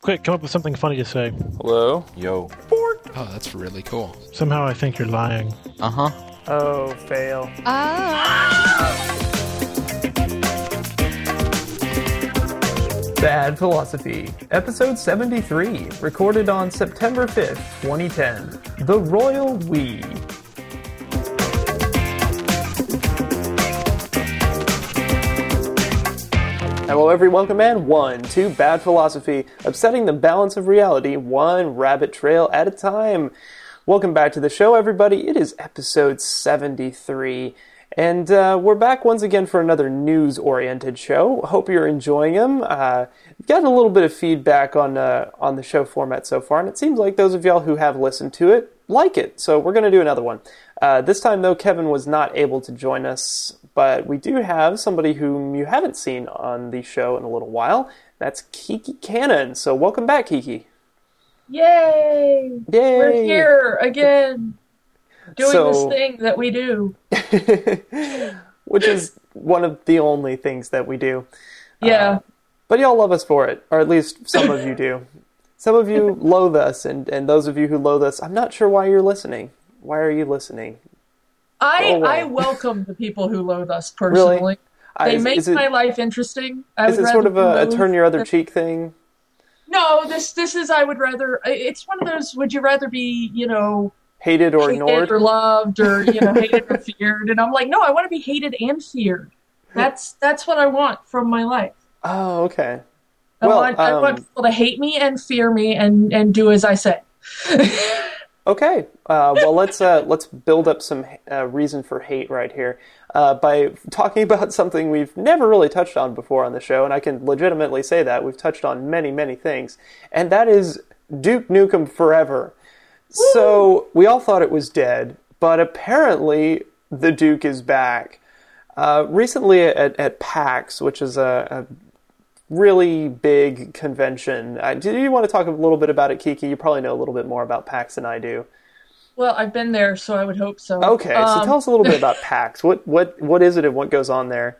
Quick, come up with something funny to say. Hello? Yo. Bork. Oh, that's really cool. Somehow I think you're lying. Uh-huh. Oh, fail. Oh. Bad Philosophy, episode 73, recorded on September 5th, 2010. The Royal We. Hello everyone, welcome and one, two, Bad Philosophy, upsetting the balance of reality, one rabbit trail at a time. Welcome back to the show, everybody. It is episode 73, and we're back once again for another news-oriented show. Hope you're enjoying them. Gotten a little bit of feedback on the show format so far, and it seems like those of y'all who have listened to it like it, so we're going to do another one. This time, though, Kevin was not able to join us, but we do have somebody whom you haven't seen on the show in a little while. That's Kiki Cannon. So welcome back, Kiki. Yay! Yay! We're here again, doing this thing that we do. Which is one of the only things that we do. Yeah. But y'all love us for it, or at least some of you do. Some of you loathe us, and those of you who loathe us, I'm not sure why you're listening. Why are you listening? I welcome the people who loathe us personally. Really? They make my life interesting. Is it sort of a turn your other cheek thing? No, this is I would rather. It's one of those. Would you rather be hated or ignored, or loved, or hated or feared? And I'm like, no, I want to be hated and feared. That's what I want from my life. Oh, okay. I want people to hate me and fear me and do as I say. Okay, well, let's build up some reason for hate right here by talking about something we've never really touched on before on the show, and I can legitimately say that. We've touched on many, many things, and that is Duke Nukem Forever. Woo! So we all thought it was dead, but apparently the Duke is back. Recently at PAX, which is a really big convention. Do you want to talk a little bit about it, Kiki? You probably know a little bit more about PAX than I do. Well, I've been there, so I would hope so. Okay, so tell us a little bit about PAX. What is it and what goes on there?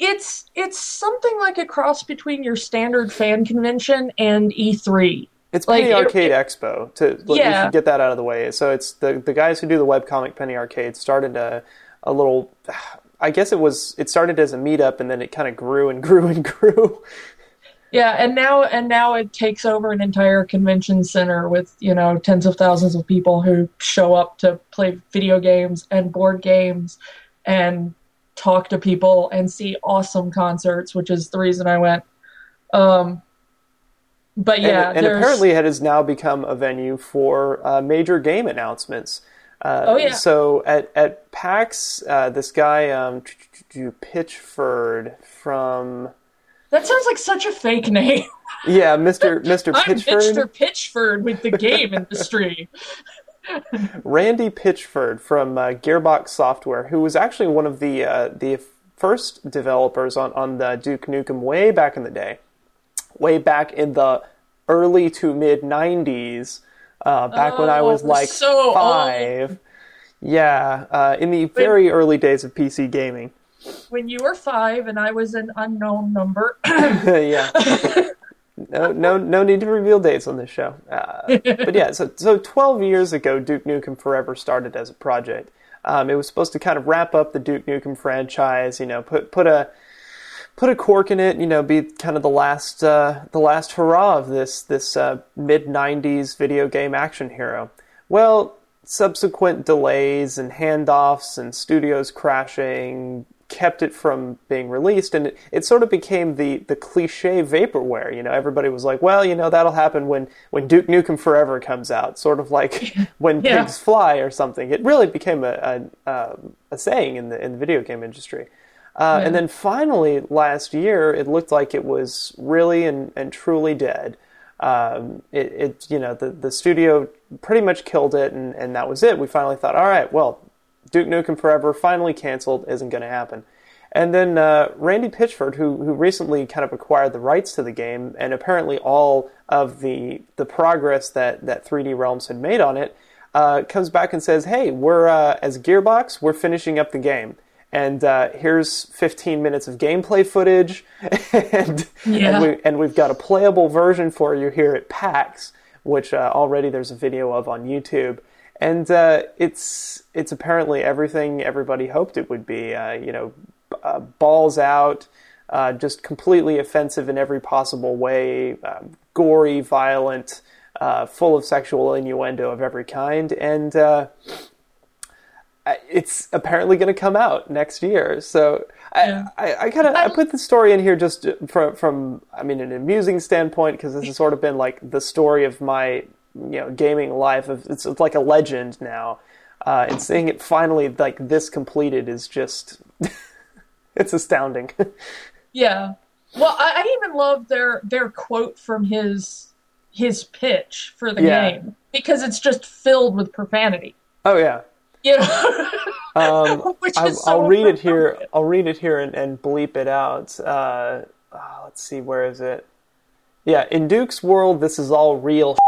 It's something like a cross between your standard fan convention and E3. It's like Penny Arcade Expo. You should get that out of the way. So it's the guys who do the webcomic Penny Arcade started a little... I guess it started as a meetup and then it kind of grew and grew and grew. Yeah, and now it takes over an entire convention center with, tens of thousands of people who show up to play video games and board games and talk to people and see awesome concerts, which is the reason I went. But yeah. And apparently it has now become a venue for major game announcements. So at PAX, this guy, Pitchford from... That sounds like such a fake name. Yeah, Mr. Pitchford. I'm Mr. Pitchford with the game industry. Randy Pitchford from Gearbox Software, who was actually one of the first developers on the Duke Nukem way back in the day. Way back in the early to mid-90s. When I was like 5. Old. Yeah, in the very early days of PC gaming. When you were 5 and I was an unknown number. Yeah. No need to reveal dates on this show. But yeah, so 12 years ago, Duke Nukem Forever started as a project. It was supposed to kind of wrap up the Duke Nukem franchise, put a cork in it, be kind of the last hurrah of this mid-90s video game action hero. Well, subsequent delays and handoffs and studios crashing kept it from being released, and it sort of became the cliche vaporware. Everybody was like, well, that'll happen when Duke Nukem Forever comes out, sort of like when pigs fly or something. It really became a saying in the video game industry. And then finally, last year, it looked like it was really and truly dead. The studio pretty much killed it, and that was it. We finally thought, all right, well, Duke Nukem Forever finally canceled, isn't going to happen. And then Randy Pitchford, who recently kind of acquired the rights to the game, and apparently all of the progress that 3D Realms had made on it, comes back and says, hey, we're as Gearbox, we're finishing up the game. and here's 15 minutes of gameplay footage, and we've got a playable version for you here at PAX, which already there's a video of on YouTube. And it's apparently everything everybody hoped it would be, balls out, just completely offensive in every possible way, gory, violent, full of sexual innuendo of every kind. And it's apparently going to come out next year. So I put the story in here just from an amusing standpoint, because this has sort of been like the story of my gaming life. It's like a legend now, and seeing it finally like this completed is just it's astounding. Yeah, well, I even love their quote from his pitch for the game, because it's just filled with profanity. Oh yeah, which is so I'll read it here. I'll read it here and bleep it out. Let's see, where is it? Yeah, in Duke's world, this is all real.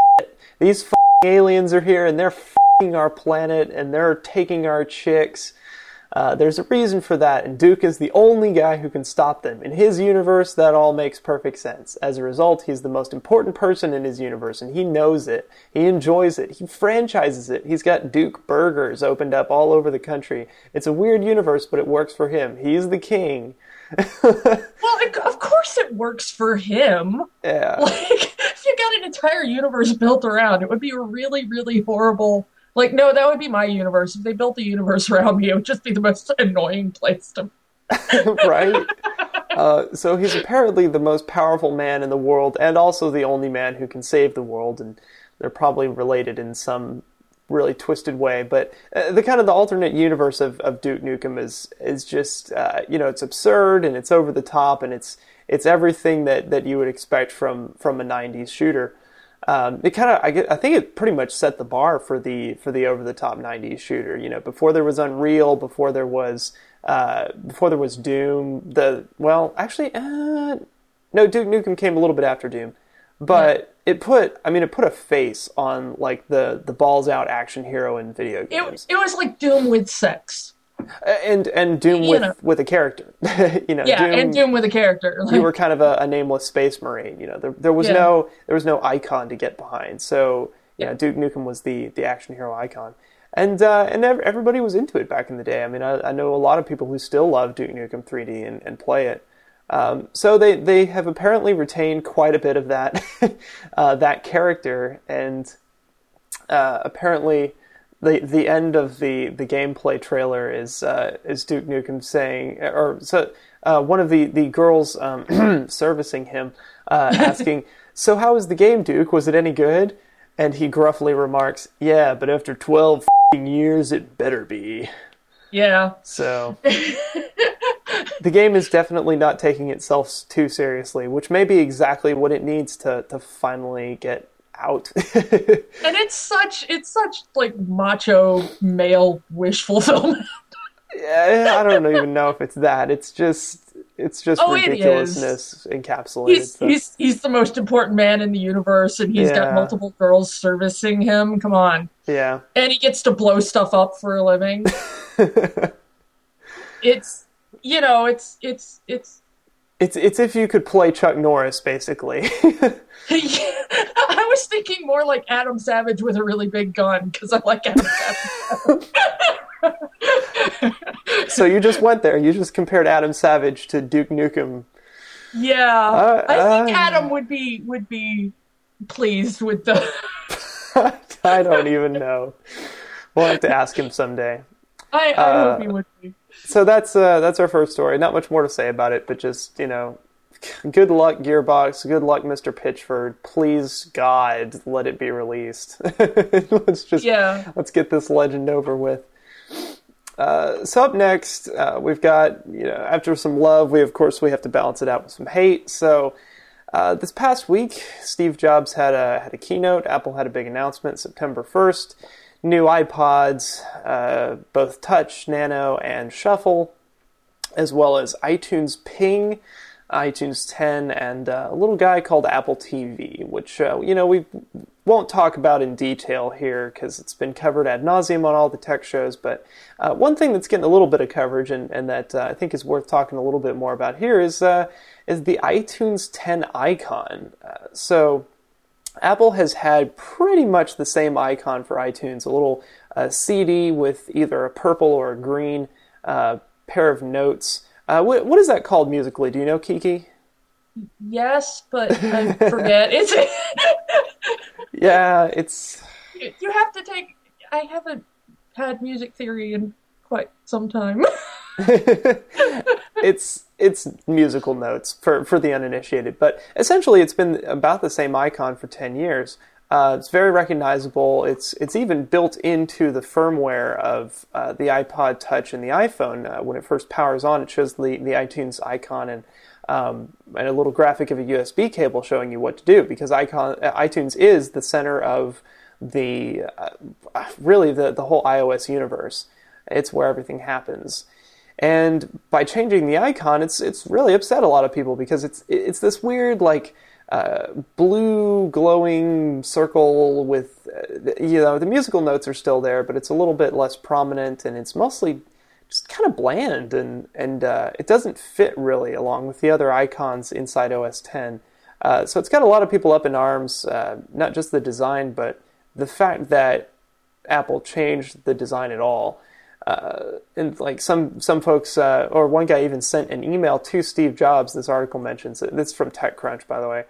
These f***ing aliens are here, and they're f***ing our planet, and they're taking our chicks. There's a reason for that, and Duke is the only guy who can stop them. In his universe, that all makes perfect sense. As a result, he's the most important person in his universe, and he knows it. He enjoys it. He franchises it. He's got Duke burgers opened up all over the country. It's a weird universe, but it works for him. He's the king. Well, of course it works for him. Yeah. Like, if you got an entire universe built around, it would be a really, really horrible... Like, no, that would be my universe. If they built the universe around me, it would just be the most annoying place to... Right? So he's apparently the most powerful man in the world, and also the only man who can save the world, and they're probably related in some really twisted way, but the kind of the alternate universe of Duke Nukem is just it's absurd, and it's over the top, and it's everything that you would expect from a 90s shooter. It kind of I think it pretty much set the bar for the over the top 90s shooter. Before there was Unreal, before there was Doom. No, Duke Nukem came a little bit after Doom, but. Yeah. It put a face on like the balls out action hero in video games. It was like Doom with sex, and Doom with a character. Doom with a character. Like, you were kind of a nameless space marine. There was no icon to get behind. So Duke Nukem was the action hero icon, and everybody was into it back in the day. I mean, I know a lot of people who still love Duke Nukem 3D and play it. So they have apparently retained quite a bit of that that character, and apparently the end of the gameplay trailer is Duke Nukem saying, one of the girls servicing him asking, "So how was the game, Duke? Was it any good?" And he gruffly remarks, "Yeah, but after 12 f***ing years, it better be." Yeah. So. The game is definitely not taking itself too seriously, which may be exactly what it needs to finally get out. And it's such like macho male wish fulfillment. Yeah, I don't even know if it's that. It's just ridiculousness encapsulated. He's the most important man in the universe, and he's got multiple girls servicing him. Come on. Yeah. And he gets to blow stuff up for a living. It's if you could play Chuck Norris, basically. I was thinking more like Adam Savage with a really big gun, because I like Adam Savage. So you just went there. You just compared Adam Savage to Duke Nukem. Yeah, I think Adam would be pleased with the. I don't even know. We'll have to ask him someday. I hope he would be. So that's our first story. Not much more to say about it, but just, good luck, Gearbox. Good luck, Mr. Pitchford. Please, God, let it be released. Let's get this legend over with. So up next, we've got, after some love, we have to balance it out with some hate. So this past week, Steve Jobs had a keynote. Apple had a big announcement September 1st. New iPods, both Touch, Nano, and Shuffle, as well as iTunes Ping, iTunes 10, and a little guy called Apple TV, which, won't talk about in detail here because it's been covered ad nauseum on all the tech shows, but one thing that's getting a little bit of coverage and that I think is worth talking a little bit more about here is the iTunes 10 icon. So Apple has had pretty much the same icon for iTunes, a little CD with either a purple or a green pair of notes. What is that called musically? Do you know, Kiki? Yes, but I forget. Yeah, it's... You have to take... I haven't had music theory in quite some time. It's musical notes for the uninitiated, but essentially it's been about the same icon for 10 years. It's very recognizable. It's even built into the firmware of the iPod Touch and the iPhone. When it first powers on, it shows the iTunes icon and a little graphic of a USB cable showing you what to do, because iTunes is the center of the whole iOS universe. It's where everything happens. And by changing the icon, it's really upset a lot of people, because it's this weird blue glowing circle with the musical notes are still there, but it's a little bit less prominent, and it's mostly just kind of bland, and it doesn't fit really along with the other icons inside OS X. So it's got a lot of people up in arms, not just the design, but the fact that Apple changed the design at all. And some folks, or one guy even sent an email to Steve Jobs, this article mentions it, this is from TechCrunch, by the way,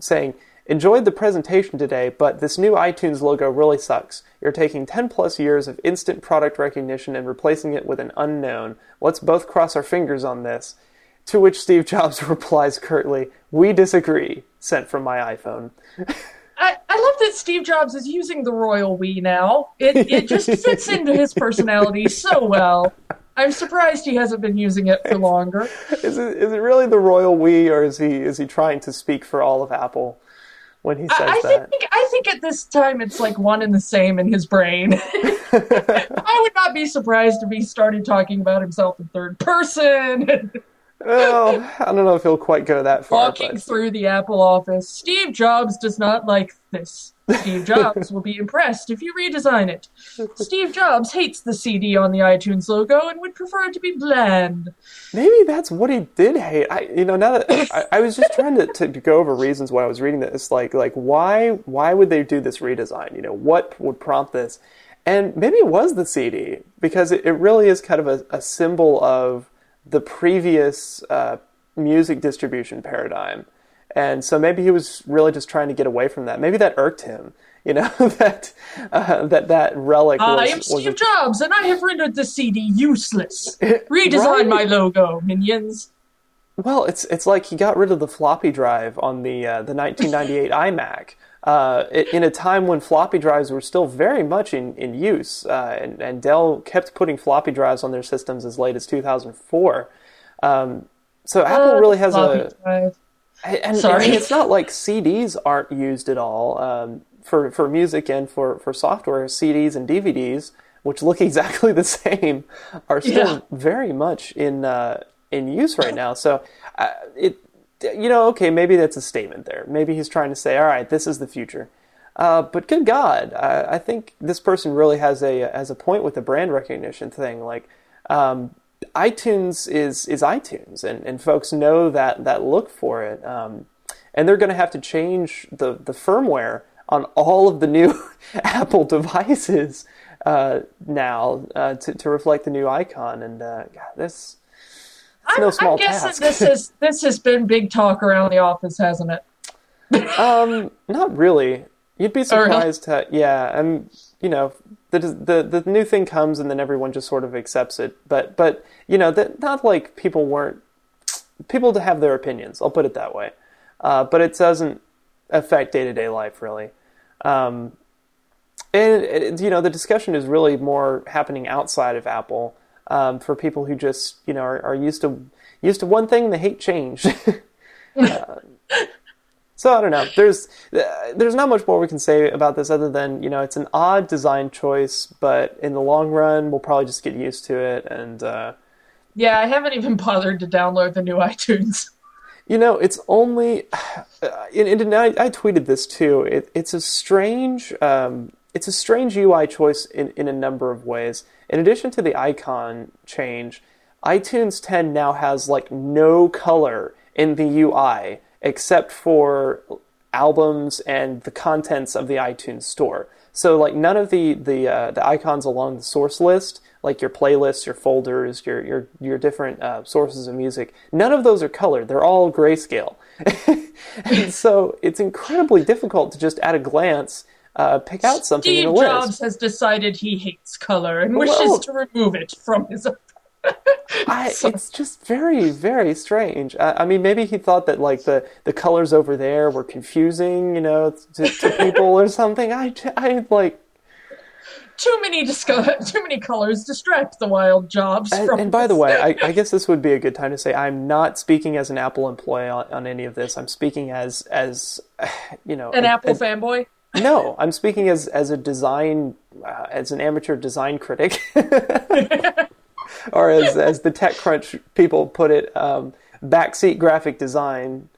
saying, "Enjoyed the presentation today, but this new iTunes logo really sucks. You're taking 10 plus years of instant product recognition and replacing it with an unknown. Let's both cross our fingers on this." To which Steve Jobs replies curtly, "We disagree," sent from my iPhone. I love that Steve Jobs is using the royal we now. It just fits into his personality so well. I'm surprised he hasn't been using it for longer. Is it really the royal we, or is he trying to speak for all of Apple when he says that? I think at this time it's like one and the same in his brain. I would not be surprised if he started talking about himself in third person. Well, I don't know if he'll quite go that far. Walking through the Apple office, "Steve Jobs does not like this. Steve Jobs will be impressed if you redesign it. Steve Jobs hates the CD on the iTunes logo and would prefer it to be bland." Maybe that's what he did hate. Now that I was just trying to go over reasons why I was reading this, like why would they do this redesign? What would prompt this? And maybe it was the CD, because it really is kind of a symbol of the previous music distribution paradigm. And so maybe he was really just trying to get away from that. Maybe that irked him, that relic was... I am Steve Jobs, and I have rendered the CD useless. Redesign my logo, minions. Well, it's like he got rid of the floppy drive on the 1998 iMac. In a time when floppy drives were still very much in use, and Dell kept putting floppy drives on their systems as late as 2004. So Apple really has drive. And it's not like CDs aren't used at all for music and for software. CDs and DVDs, which look exactly the same, are still very much in use right now. So maybe that's a statement there. Maybe he's trying to say, all right, this is the future. But good God, I think this person really has a point with the brand recognition thing. iTunes is iTunes, and folks know that look for it. And they're going to have to change the firmware on all of the new Apple devices now to reflect the new icon. And this... I'm guessing this has been big talk around the office, hasn't it? Not really. You'd be surprised. Right. The new thing comes and then everyone just sort of accepts it. But that not like people to have their opinions. I'll put it that way. But it doesn't affect day-to-day life really. And the discussion is really more happening outside of Apple. For people who just are used to one thing and they hate change. So I don't know. There's not much more we can say about this other than it's an odd design choice, but in the long run we'll probably just get used to it. And I haven't even bothered to download the new iTunes. You know, it's only, and I tweeted this too. It's a strange UI choice in a number of ways. In addition to the icon change, iTunes 10 now has like no color in the UI except for albums and the contents of the iTunes store. So like none of the icons along the source list, like your playlists, your folders, your different sources of music, none of those are colored. They're all grayscale. And so it's incredibly difficult to just at a glance pick out something in a list. Steve Jobs has decided he hates color and wishes to remove it from his. It's just very, very strange. I mean, maybe he thought that like the colors over there were confusing, you know, to people or something. I like too many colors distract the wild Jobs. And by the way, I guess this would be a good time to say I'm not speaking as an Apple employee on any of this. I'm speaking as an Apple fanboy. No, I'm speaking as an amateur design critic. Or as the TechCrunch people put it, backseat graphic design.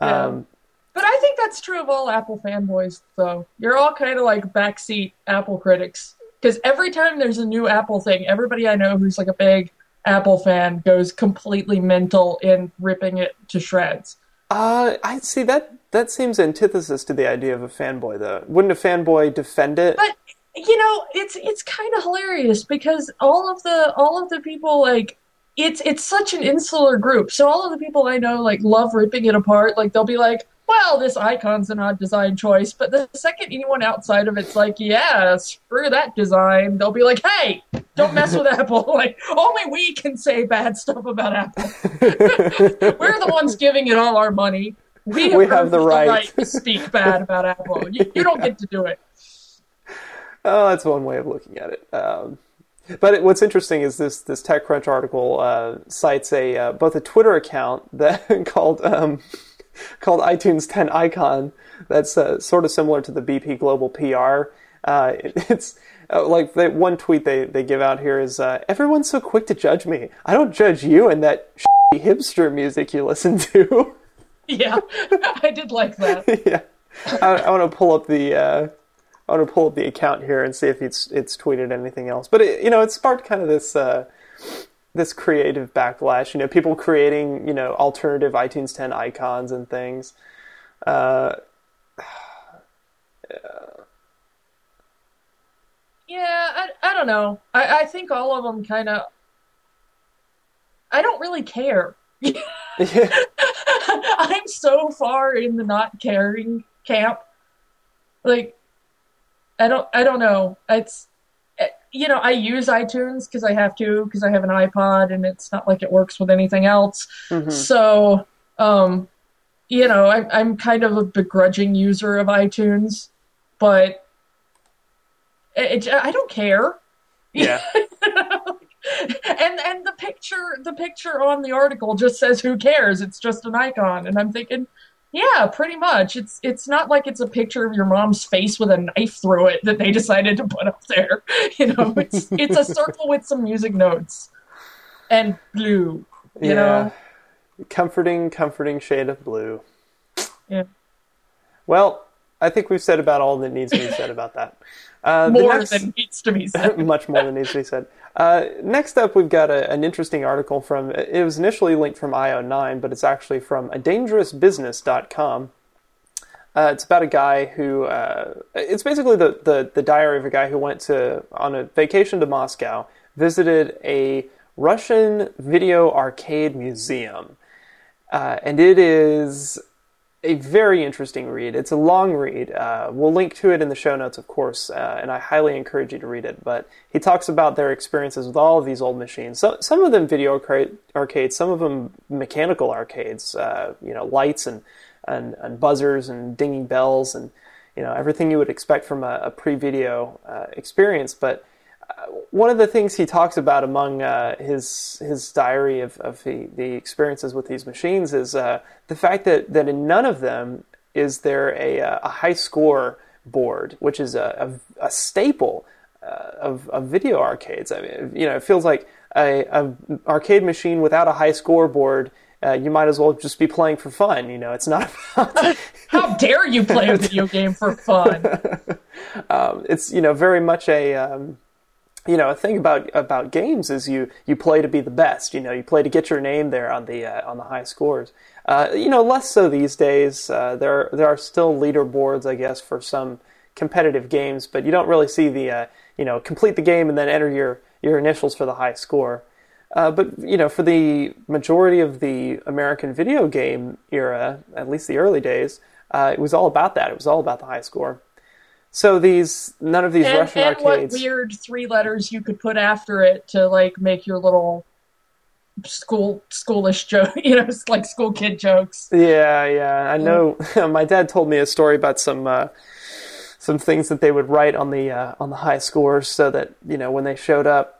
But I think that's true of all Apple fanboys, though. You're all kind of like backseat Apple critics. Because every time there's a new Apple thing, everybody I know who's like a big Apple fan goes completely mental in ripping it to shreds. I see that seems antithesis to the idea of a fanboy, though. Wouldn't a fanboy defend it? But you know, it's kind of hilarious because all of the people, like, it's such an insular group. So all of the people I know, like, love ripping it apart. Like, they'll be like, well, this icon's an odd design choice. But the second anyone outside of it's like, yeah, screw that design, they'll be like, hey, don't mess with Apple. Like, only we can say bad stuff about Apple. We're the ones giving it all our money. We have the right to speak bad about Apple. You don't get to do it. Oh, that's one way of looking at it. But what's interesting is this TechCrunch article cites both a Twitter account that called iTunes 10 Icon. That's sort of similar to the BP Global PR. Like that one tweet they give out here is, "Everyone's so quick to judge me. I don't judge you and that shitty hipster music you listen to." Yeah, I did like that. Yeah, I want to pull up the account here and see if it's tweeted anything else. But it, you know, it sparked kind of this creative backlash. You know, people creating, you know, alternative iTunes 10 icons and things. Yeah, I don't know. I think all of them kind of. I don't really care. Yeah. I'm so far in the not caring camp, like. I don't know. It's, you know, I use iTunes because I have to, because I have an iPod and it's not like it works with anything else. Mm-hmm. So, you know, I'm kind of a begrudging user of iTunes, but I don't care. Yeah. And the picture on the article just says, who cares? It's just an icon. And I'm thinking, yeah, pretty much. It's not like it's a picture of your mom's face with a knife through it that they decided to put up there. You know, it's a circle with some music notes and blue. You know, comforting shade of blue. Yeah. Well, I think we've said about all that needs to be said about that. Than needs to be said. Much more than needs to be said. Next up, we've got an interesting article from, it was initially linked from io9, but it's actually from adangerousbusiness.com. It's about a guy who, it's basically the diary of a guy who went on a vacation to Moscow, visited a Russian video arcade museum. And it is a very interesting read. It's a long read. We'll link to it in the show notes, of course, and I highly encourage you to read it. But he talks about their experiences with all of these old machines. So, some of them video arcades, some of them mechanical arcades, you know, lights and buzzers and dinging bells and, you know, everything you would expect from a pre-video experience. But one of the things he talks about among his diary of the experiences with these machines is the fact that in none of them is there a high score board, which is a staple of video arcades. I mean, you know, it feels like a arcade machine without a high score board you might as well just be playing for fun. You know, it's not about... How dare you play a video game for fun? It's, you know, very much a... you know, a thing about games is you play to be the best. You know, you play to get your name there on the high scores. You know, less so these days. There are still leaderboards, I guess, for some competitive games, but you don't really see the you know, complete the game and then enter your initials for the high score. But you know, for the majority of the American video game era, at least the early days, it was all about that. It was all about the high score. So none of these Russian arcades. What weird three letters you could put after it to like make your little schoolish joke, you know, like school kid jokes. Yeah, I know. My dad told me a story about some things that they would write on the high scores, so that, you know, when they showed up,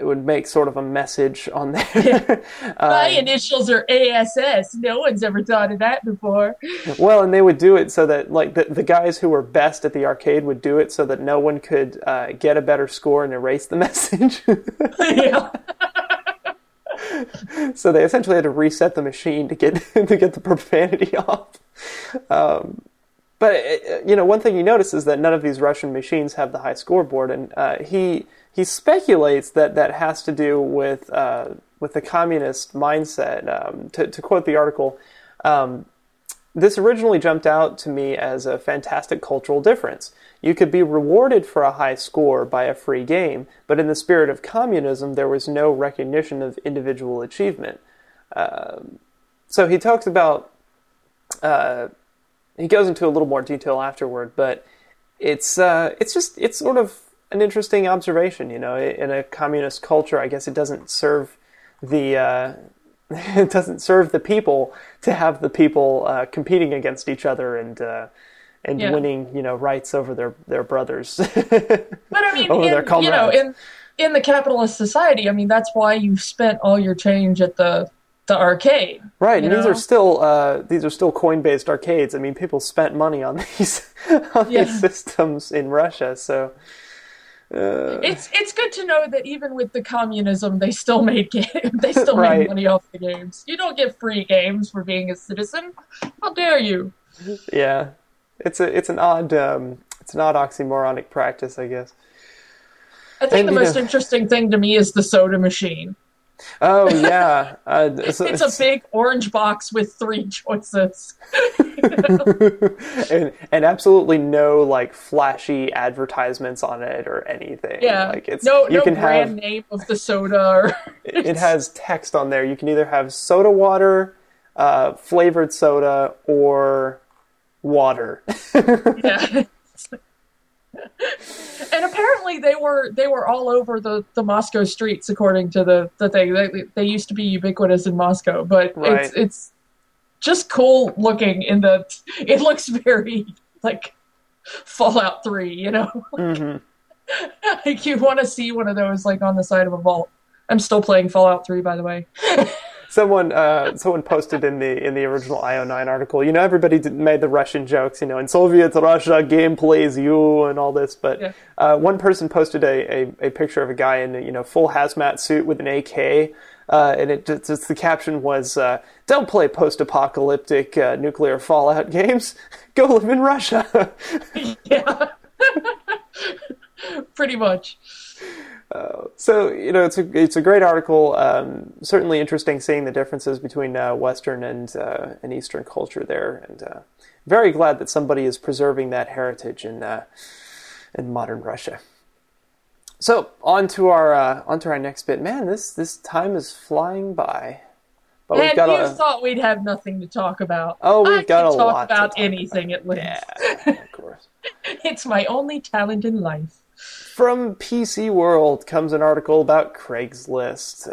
it would make sort of a message on there. Yeah. My initials are ASS. No one's ever thought of that before. Well, and they would do it so that, like, the guys who were best at the arcade would do it so that no one could get a better score and erase the message. Yeah. So they essentially had to reset the machine to get the profanity off. But, you know, one thing you notice is that none of these Russian machines have the high scoreboard, and he speculates that has to do with the communist mindset. To quote the article, this originally jumped out to me as a fantastic cultural difference. You could be rewarded for a high score by a free game, but in the spirit of communism, there was no recognition of individual achievement. So he talks about... he goes into a little more detail afterward, but it's sort of an interesting observation. You know, in a communist culture, I guess it doesn't serve the people to have the people competing against each other and yeah, winning, you know, rights over their brothers. But I mean, in the capitalist society, I mean, that's why you spent all your change at the arcade, right? And know? these are still coin-based arcades. I mean, people spent money on these these systems in Russia. So it's good to know that even with the communism, they still made games. They still right. made money off the games. You don't get free games for being a citizen. How dare you? Yeah, it's an odd oxymoronic practice, I guess. I think the most interesting thing to me is the soda machine. Oh, yeah. It's a big orange box with three choices. and absolutely no, like, flashy advertisements on it or anything. Yeah. Like, it's, no brand name of the soda. It has text on there. You can either have soda water, flavored soda, or water. Yeah. And apparently they were all over the Moscow streets, according to the thing. They used to be ubiquitous in Moscow, but right. it's just cool looking. It looks very like Fallout 3, you know. Like, mm-hmm. Like you want to see one of those like on the side of a vault. I'm still playing Fallout 3, by the way. Someone posted in the original io9 article, you know, everybody made the Russian jokes, you know, in Soviet Russia, game plays you and all this. But yeah. One person posted a picture of a guy in a, you know, full hazmat suit with an AK, and it just the caption was, "Don't play post-apocalyptic nuclear Fallout games. Go live in Russia." Yeah, pretty much. So, you know, it's a great article. Certainly interesting seeing the differences between Western and Eastern culture there, and very glad that somebody is preserving that heritage in modern Russia. So onto our next bit. Man, this time is flying by. But and thought we'd have nothing to talk about. Oh, we've got a lot to talk about. Anything at least. Yeah, of course. It's my only talent in life. From PC World comes an article about Craigslist.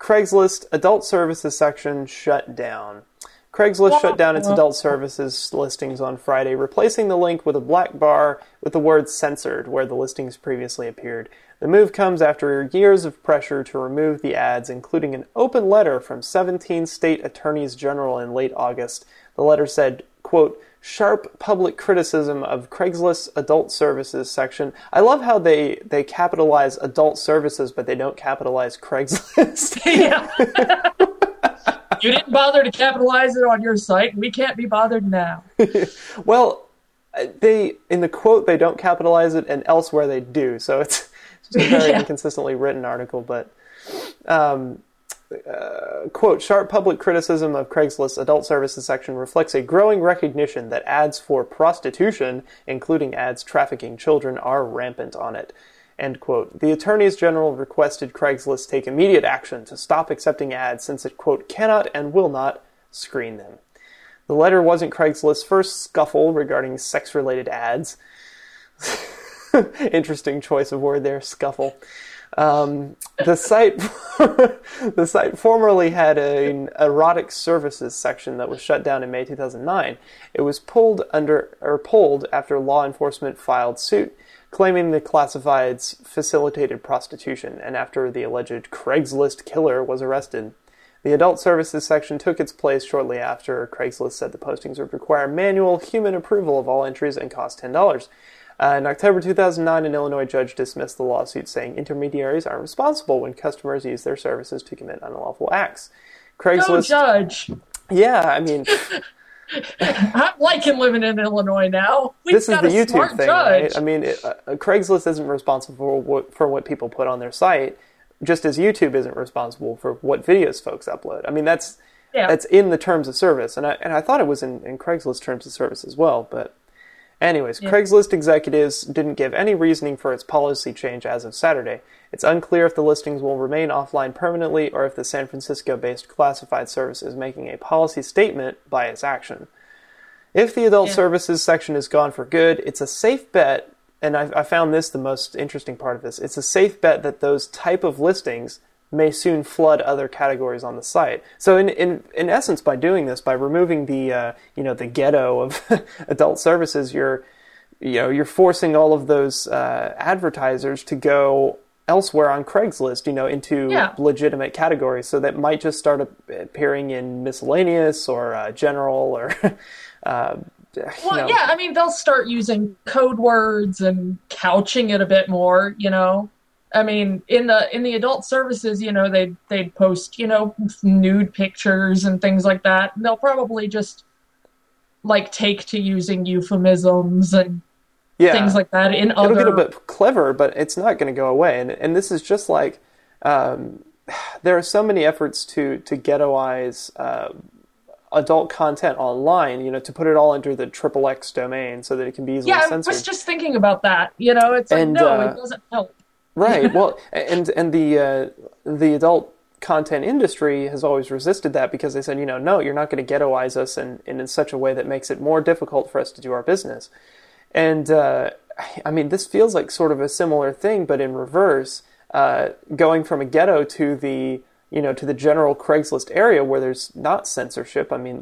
Craigslist adult services section shut down. Craigslist shut down its adult services listings on Friday, replacing the link with a black bar with the word censored where the listings previously appeared. The move comes after years of pressure to remove the ads, including an open letter from 17 state attorneys general in late August. The letter said, quote, "Sharp public criticism of Craigslist's adult services section." I love how they capitalize adult services, but they don't capitalize Craigslist. Yeah. You didn't bother to capitalize it on your site. We can't be bothered now. Well, they in the quote, they don't capitalize it, and elsewhere they do. So it's just a very inconsistently written article. But, quote, sharp public criticism of Craigslist's adult services section reflects a growing recognition that ads for prostitution, including ads trafficking children, are rampant on it. End quote. The attorneys general requested Craigslist take immediate action to stop accepting ads since it, quote, cannot and will not screen them. The letter wasn't Craigslist's first scuffle regarding sex-related ads. Interesting choice of word there, scuffle. The site formerly had an erotic services section that was shut down in May 2009. It was pulled after law enforcement filed suit, claiming the classifieds facilitated prostitution, and after the alleged Craigslist killer was arrested. The adult services section took its place shortly after Craigslist said the postings would require manual human approval of all entries and cost $10. In October 2009, an Illinois judge dismissed the lawsuit, saying intermediaries are responsible when customers use their services to commit unlawful acts. Craigslist... Go judge! Yeah, I mean... I'm liking living in Illinois now. This is the YouTube thing, right? I mean, Craigslist isn't responsible for what people put on their site, just as YouTube isn't responsible for what videos folks upload. I mean, that's in the terms of service, and I thought it was in Craigslist terms of service as well. But anyways, Craigslist executives didn't give any reasoning for its policy change as of Saturday. It's unclear if the listings will remain offline permanently or if the San Francisco-based classified service is making a policy statement by its action. If the adult services section is gone for good, it's a safe bet, and I found this the most interesting part of this, it's a safe bet that those type of listings may soon flood other categories on the site. So in essence, by doing this, by removing the the ghetto of adult services, you're forcing all of those advertisers to go elsewhere on Craigslist, into legitimate categories. So that might just start appearing in miscellaneous or general or. I mean, they'll start using code words and couching it a bit more, I mean, in the adult services, they'd post, nude pictures and things like that. And they'll probably just take to using euphemisms and things like that. It'll get a bit clever, but it's not going to go away. And this is just there are so many efforts to ghettoize adult content online, to put it all under the XXX domain so that it can be easily censored. I was just thinking about that. It doesn't help. Right. Well, and the adult content industry has always resisted that because they said, no, you're not going to ghettoize us and in such a way that makes it more difficult for us to do our business. And I mean, this feels like sort of a similar thing, but in reverse, going from a ghetto to the to the general Craigslist area where there's not censorship. I mean,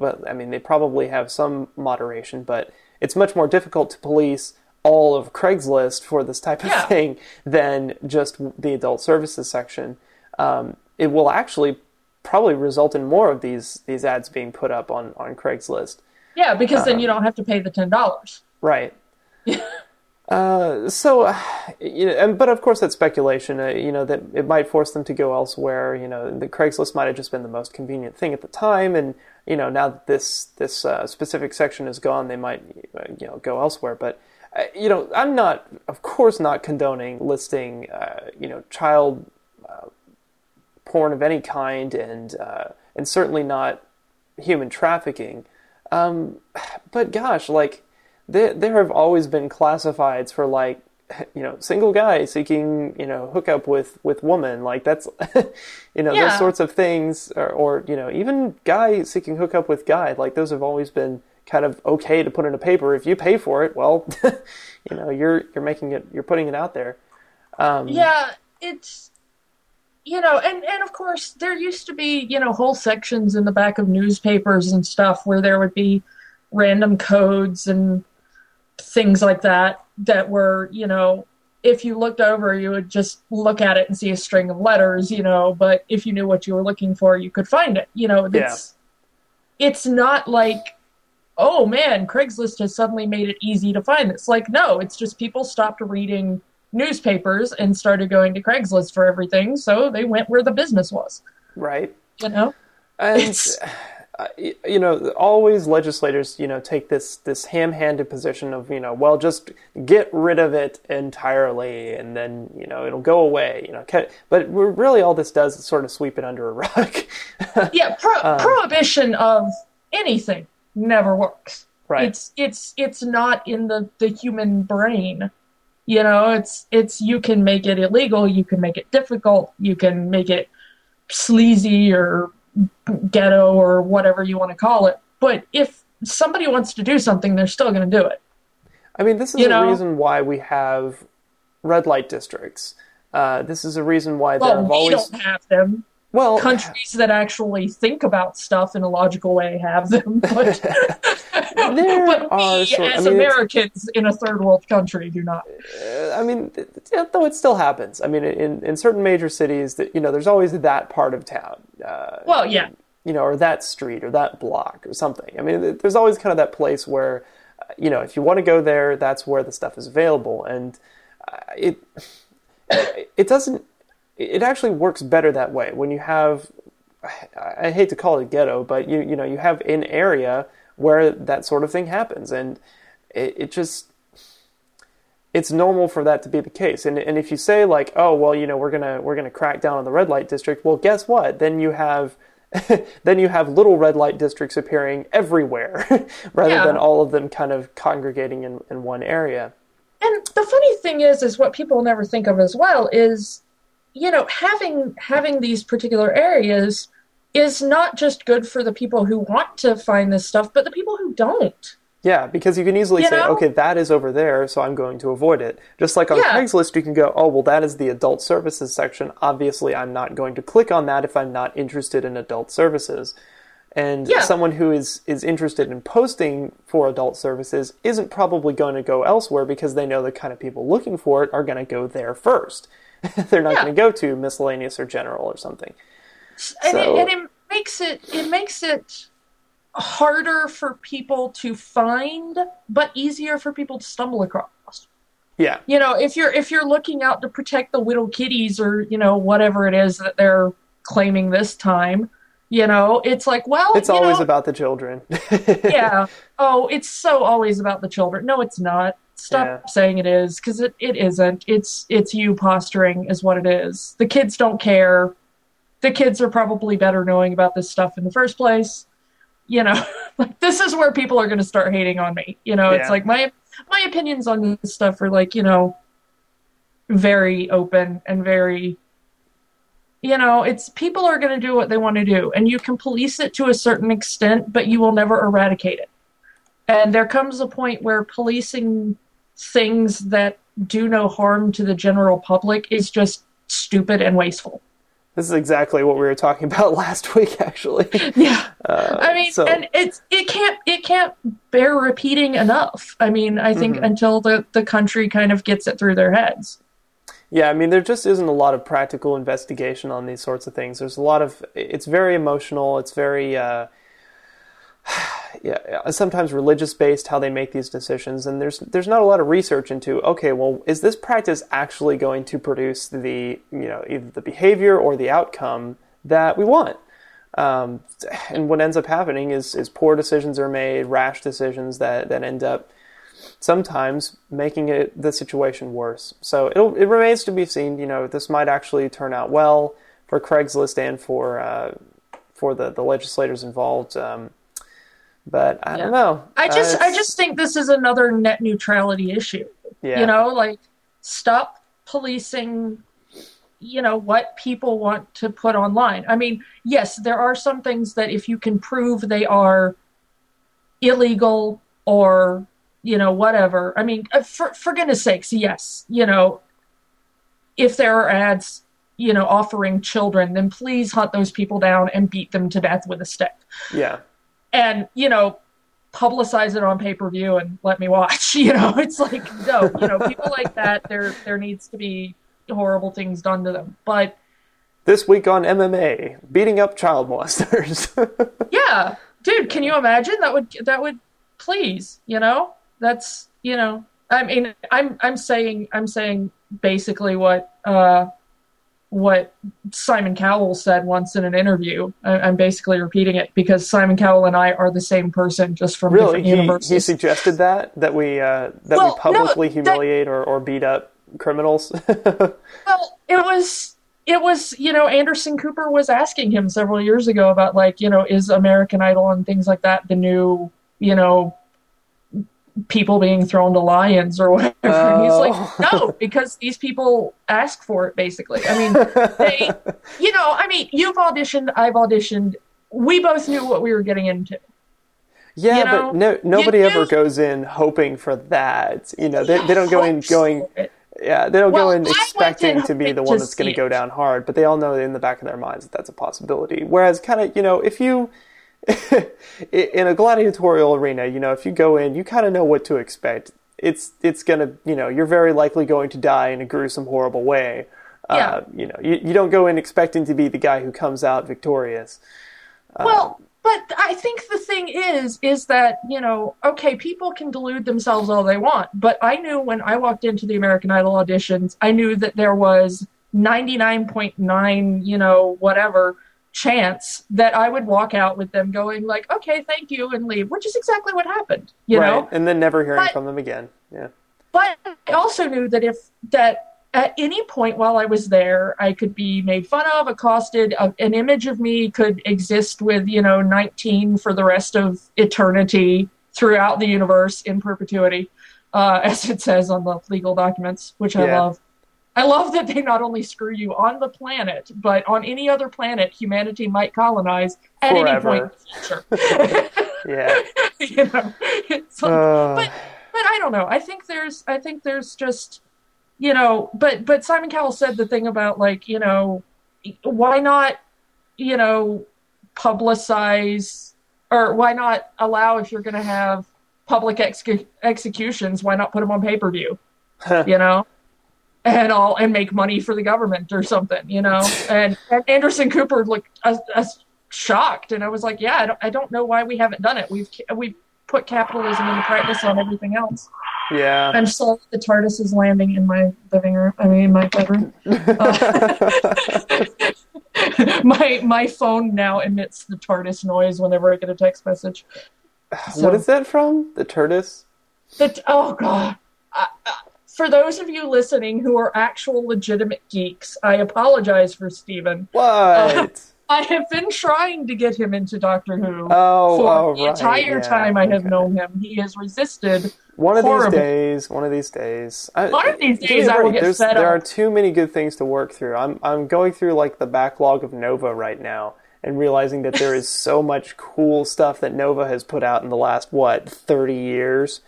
they probably have some moderation, but it's much more difficult to police all of Craigslist for this type of thing than just the adult services section. It will actually probably result in more of these ads being put up on Craigslist. Yeah, because then you don't have to pay the $10. Right. But of course that's speculation. That it might force them to go elsewhere. The Craigslist might have just been the most convenient thing at the time, and now that this specific section is gone, they might go elsewhere, but. I'm not, of course, not condoning listing, child porn of any kind, and certainly not human trafficking. But gosh, there have always been classifieds for single guy seeking hookup with woman. That's those sorts of things, or even guy seeking hookup with guy. Those have always been kind of okay to put in a paper. If you pay for it, well, you're making it, you're putting it out there. It's, and of course there used to be, whole sections in the back of newspapers and stuff where there would be random codes and things like that were, if you looked over, you would just look at it and see a string of letters, but if you knew what you were looking for, you could find it, It's not like, oh man, Craigslist has suddenly made it easy to find this. No, it's just people stopped reading newspapers and started going to Craigslist for everything, so they went where the business was. Right. And, you know, always legislators, you know, take this ham-handed position of, you know, well, just get rid of it entirely and then, you know, it'll go away, you know. But really all this does is sort of sweep it under a rug. Yeah, prohibition of anything never works. Right. It's not in the human brain. You know, it's you can make it illegal, you can make it difficult, you can make it sleazy or ghetto or whatever you want to call it. But if somebody wants to do something, they're still going to do it. I mean, this is the reason why we have red light districts. This is a reason why there have always... Well, we don't have them. Well, countries that actually think about stuff in a logical way have them, but, Americans in a third world country do not. I mean, though it still happens. I mean, in certain major cities, that, you know, there's always that part of town. Well, yeah. You know, or that street or that block or something. I mean, there's always kind of that place where, you know, if you want to go there, that's where the stuff is available. And it doesn't... It actually works better that way when you have, I hate to call it ghetto, but you know, you have an area where that sort of thing happens, and it's normal for that to be the case. And if you say like, oh well, you know, we're gonna crack down on the red light district, well, guess what? Then you have little red light districts appearing everywhere, rather than all of them kind of congregating in one area. And the funny thing is what people never think of as well is, you know, having these particular areas is not just good for the people who want to find this stuff, but the people who don't. Yeah, because you can easily say, okay, that is over there, so I'm going to avoid it. Just like on Craigslist, you can go, oh, well, that is the adult services section. Obviously, I'm not going to click on that if I'm not interested in adult services. And someone who is interested in posting for adult services isn't probably going to go elsewhere because they know the kind of people looking for it are going to go there first. They're not going to go to miscellaneous or general or something. It makes it harder for people to find, but easier for people to stumble across. Yeah. You know, if you're looking out to protect the little kitties or, you know, whatever it is that they're claiming this time, you know, it's like, well, it's always about the children. Yeah. Oh, it's so always about the children. No, it's not. Stop saying it is, because it isn't. It's you posturing is what it is. The kids don't care. The kids are probably better knowing about this stuff in the first place. You know, like, this is where people are going to start hating on me. You know, it's like my opinions on this stuff are like, you know, very open and very, you know, it's people are going to do what they want to do. And you can police it to a certain extent, but you will never eradicate it. And there comes a point where policing things that do no harm to the general public is just stupid and wasteful. This is exactly what we were talking about last week, actually. Yeah. I mean, and it can't bear repeating enough. I mean, I think until the country kind of gets it through their heads. Yeah, I mean, there just isn't a lot of practical investigation on these sorts of things. There's a lot of... It's very emotional. It's very... sometimes religious-based how they make these decisions, and there's not a lot of research into, okay, well, is this practice actually going to produce the, you know, either the behavior or the outcome that we want? And what ends up happening is poor decisions are made, rash decisions that end up sometimes making the situation worse. So it remains to be seen. You know, this might actually turn out well for Craigslist and for the legislators involved. But I don't know. I just think this is another net neutrality issue. Yeah. You know, like, stop policing, you know, what people want to put online. I mean, yes, there are some things that if you can prove they are illegal or, you know, whatever. I mean, for goodness sakes, yes. You know, if there are ads, you know, offering children, then please hunt those people down and beat them to death with a stick. Yeah. And, you know, publicize it on pay-per-view and let me watch. You know, it's like, no, you know, people like that, there needs to be horrible things done to them. But this week on MMA, beating up child molesters. Yeah. Dude, can you imagine? That would please, you know? That's, you know, I mean, I'm saying basically what Simon Cowell said once in an interview. I'm basically repeating it because Simon Cowell and I are the same person, just from different universes. He suggested that we publicly humiliate or beat up criminals. Well, it was Anderson Cooper was asking him several years ago about is American Idol and things like that the new people being thrown to lions or whatever. And he's like, no, because these people ask for it, basically. I mean, you've auditioned, I've auditioned. We both knew what we were getting into. Yeah, but nobody ever goes in hoping for that. They don't go in going... Yeah, they don't go in expecting to be the one that's going to go down hard, but they all know in the back of their minds that that's a possibility. Whereas kind of, if you... in a gladiatorial arena, if you go in, you kind of know what to expect. It's gonna, you're very likely going to die in a gruesome, horrible way. Yeah. You don't go in expecting to be the guy who comes out victorious. But I think the thing is that, okay, people can delude themselves all they want, but I knew when I walked into the American Idol auditions, I knew that there was 99.9, whatever, chance that I would walk out with them going like, okay, thank you, and leave, which is exactly what happened, you know? And then never hearing from them again. Yeah. But I also knew that that at any point while I was there, I could be made fun of, accosted, an image of me could exist with, 19 for the rest of eternity throughout the universe in perpetuity, as it says on the legal documents, which I love. I love that they not only screw you on the planet, but on any other planet humanity might colonize at Forever. Any point in the future. Yeah. It's like, but I don't know. I think there's just but Simon Cowell said the thing about why not, publicize, or why not allow, if you're going to have public executions, why not put them on pay-per-view? And make money for the government or something, And Anderson Cooper looked as shocked, and I was like, "Yeah, I don't know why we haven't done it. We've put capitalism into practice on everything else." Yeah, I'm so the TARDIS is landing in my living room. I mean, in my bedroom. My phone now emits the TARDIS noise whenever I get a text message. So, what is that from? The TARDIS? Oh God. For those of you listening who are actual legitimate geeks, I apologize for Steven. What? I have been trying to get him into Doctor Who the entire time I have known him. He has resisted. One of these days. I will get fed up. There are too many good things to work through. I'm going through the backlog of Nova right now and realizing that there is so much cool stuff that Nova has put out in the last 30 years.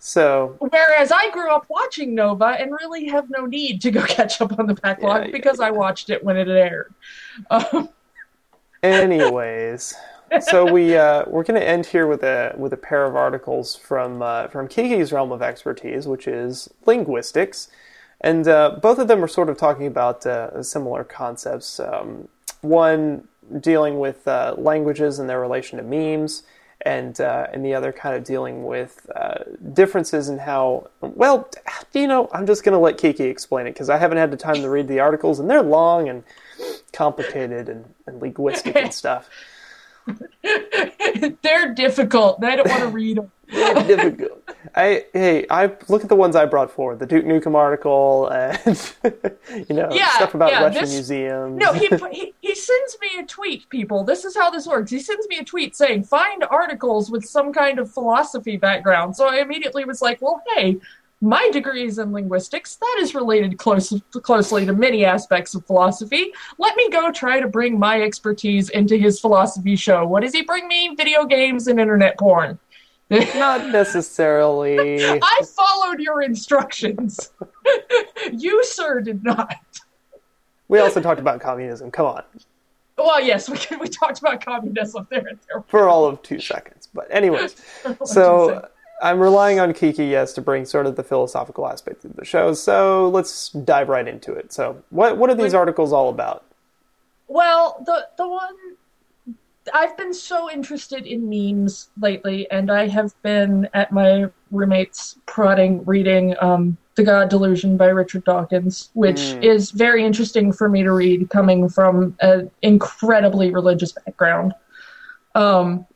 So, whereas I grew up watching Nova and really have no need to go catch up on the backlog because I watched it when it aired. Anyways, so we're going to end here with a pair of articles from Kiki's realm of expertise, which is linguistics, and both of them are sort of talking about similar concepts. One dealing with languages and their relation to memes. And the other kind of dealing with differences in how, I'm just going to let Kiki explain it because I haven't had the time to read the articles, and they're long and complicated and linguistic and stuff. They're difficult. I don't want to read them. They're difficult. I look at the ones I brought forward, the Duke Nukem article and stuff about Russian museums. No, he sends me a tweet, people. This is how this works. He sends me a tweet saying, "Find articles with some kind of philosophy background." So I immediately was like, "Well, hey, my degree is in linguistics. That is related closely to many aspects of philosophy. Let me go try to bring my expertise into his philosophy show." What does he bring me? Video games and internet porn. Not necessarily. I followed your instructions. You, sir, did not. We also talked about communism. Come on. Well, yes, we talked about communism there. For all of 2 seconds. But anyways, so... I'm relying on Kiki, yes, to bring sort of the philosophical aspect of the show, so let's dive right into it. So, what are these articles all about? Well, the one... I've been so interested in memes lately, and I have been at my roommate's prodding, reading The God Delusion by Richard Dawkins, which is very interesting for me to read coming from an incredibly religious background. And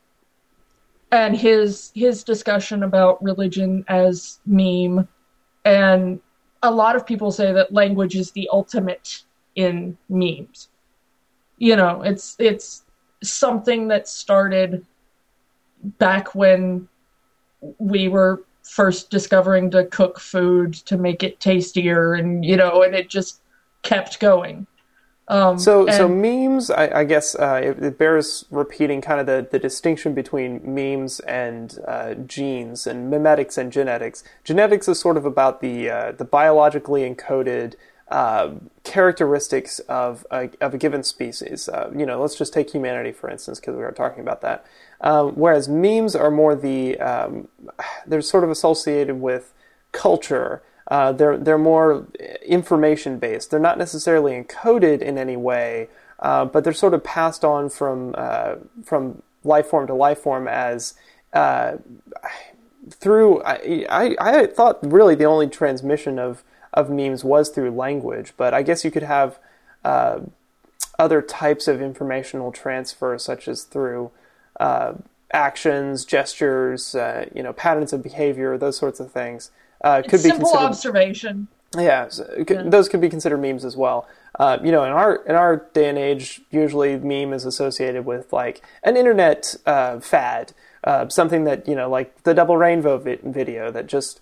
his discussion about religion as meme, and a lot of people say that language is the ultimate in memes. You know, it's something that started back when we were first discovering to cook food to make it tastier, and you know, and it just kept going. So memes, I guess it bears repeating kind of the distinction between memes and genes and memetics and genetics. Genetics is sort of about the biologically encoded characteristics of a given species. You know, let's just take humanity, for instance, because we were talking about that. Whereas memes are more they're sort of associated with culture. They're more information-based. They're not necessarily encoded in any way, but they're sort of passed on from life form to life form as through. I thought really the only transmission of memes was through language, but I guess you could have other types of informational transfer, such as through actions, gestures, patterns of behavior, those sorts of things. Could be simple observation. Yeah, those could be considered memes as well. In our day and age, usually meme is associated with like an internet fad, something that like the Double Rainbow video that just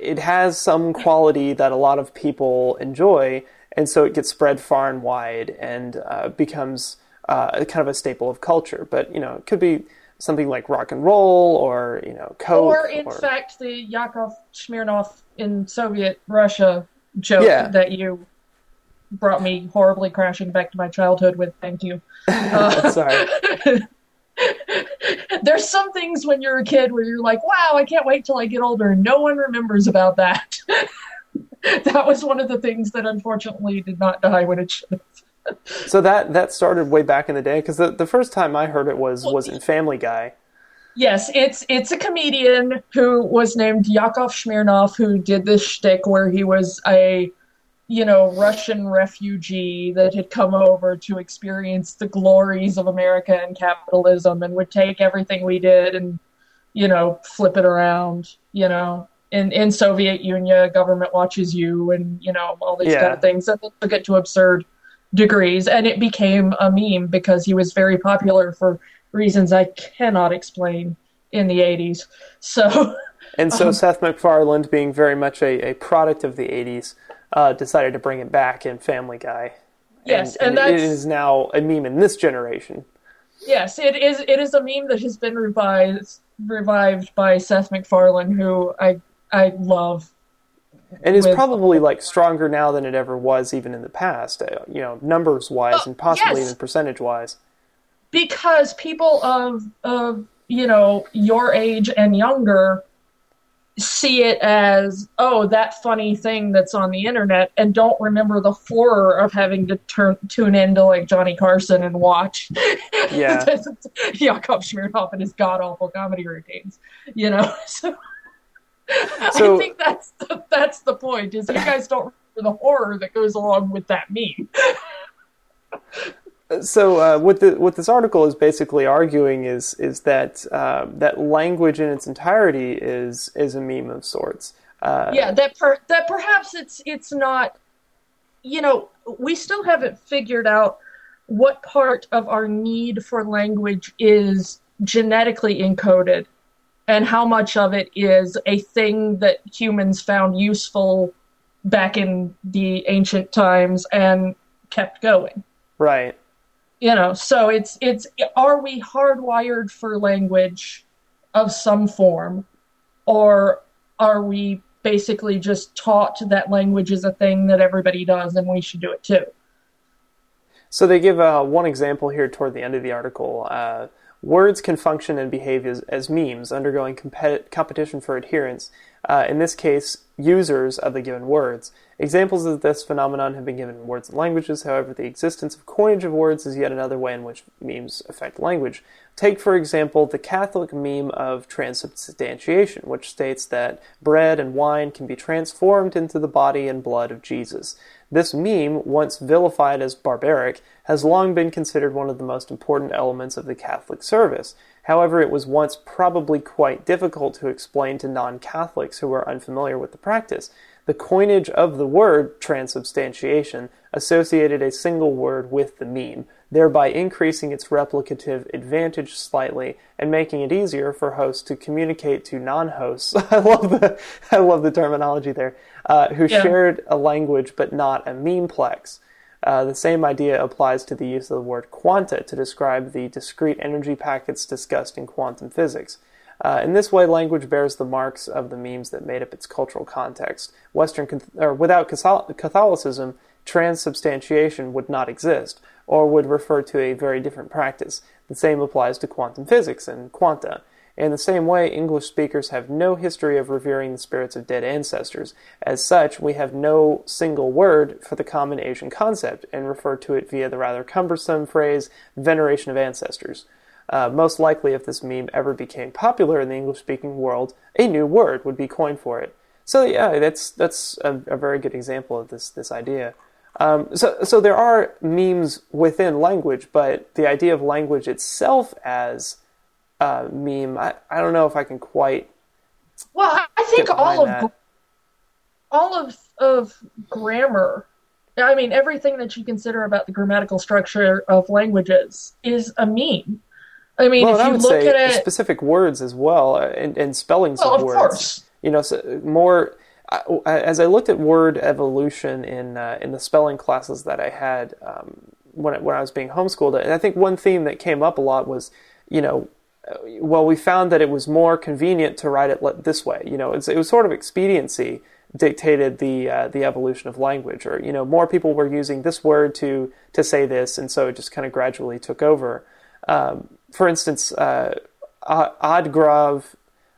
it has some quality that a lot of people enjoy, and so it gets spread far and wide and becomes kind of a staple of culture. But it could be something like rock and roll, or coke, or in fact, the Yakov Smirnov in Soviet Russia joke that you brought me horribly crashing back to my childhood with. Thank you. Sorry. There's some things when you're a kid where you're like, "Wow, I can't wait till I get older." No one remembers about that. That was one of the things that unfortunately did not die when it should have. So that started way back in the day, because the first time I heard it was in Family Guy. Yes, it's a comedian who was named Yakov Smirnov who did this shtick where he was a Russian refugee that had come over to experience the glories of America and capitalism, and would take everything we did and flip it around. In Soviet Union, government watches you, and all these kind of things, and it took it to absurd degrees, and it became a meme because he was very popular for reasons I cannot explain in the 80s. So Seth MacFarlane, being very much a product of the 80s, decided to bring it back in Family Guy. Yes, and it is now a meme in this generation. Yes, it is. It is a meme that has been revived by Seth MacFarlane, who I love. And it's probably like stronger now than it ever was, even in the past, numbers wise and possibly even percentage wise. Because people of your age and younger see it as, oh, that funny thing that's on the internet, and don't remember the horror of having to tune into like Johnny Carson and watch Yakov Smirnov and his god awful comedy routines. So, I think that's the point, is you guys don't remember the horror that goes along with that meme. So what this article is basically arguing is that that language in its entirety is a meme of sorts. That perhaps it's not. We still haven't figured out what part of our need for language is genetically encoded, and how much of it is a thing that humans found useful back in the ancient times and kept going. Right. So it's are we hardwired for language of some form, or are we basically just taught that language is a thing that everybody does and we should do it too? So they give one example here toward the end of the article. Words can function and behave as memes, undergoing competition for adherence. in this case, users of the given words. Examples of this phenomenon have been given in words and languages. However, the existence of coinage of words is yet another way in which memes affect language. Take, for example, the Catholic meme of transubstantiation, which states that bread and wine can be transformed into the body and blood of Jesus. This meme, once vilified as barbaric, has long been considered one of the most important elements of the Catholic service. However, it was once probably quite difficult to explain to non-Catholics who were unfamiliar with the practice. The coinage of the word transubstantiation associated a single word with the meme, thereby increasing its replicative advantage slightly and making it easier for hosts to communicate to non-hosts. I love the terminology there. Who shared a language but not a memeplex. The same idea applies to the use of the word quanta to describe the discrete energy packets discussed in quantum physics. In this way, language bears the marks of the memes that made up its cultural context. Without Catholicism, transubstantiation would not exist, or would refer to a very different practice. The same applies to quantum physics and quanta. In the same way, English speakers have no history of revering the spirits of dead ancestors. As such, we have no single word for the common Asian concept, and refer to it via the rather cumbersome phrase, veneration of ancestors. Most likely, if this meme ever became popular in the English-speaking world, a new word would be coined for it. So yeah, that's a very good example of this idea. So there are memes within language, but the idea of language itself as a meme, I don't know if I can quite. Well, I think all of grammar. I mean, everything that you consider about the grammatical structure of languages is a meme. I mean, if you look at it, specific words as well, and spellings of words. Course. You know, so more. As I looked at word evolution in the spelling classes that I had when I was being homeschooled, and I think one theme that came up a lot was, you know, well, we found that it was more convenient to write it this way. You know, it was sort of expediency dictated the evolution of language, or you know, more people were using this word to say this, and so it just kind of gradually took over. For instance, adgrav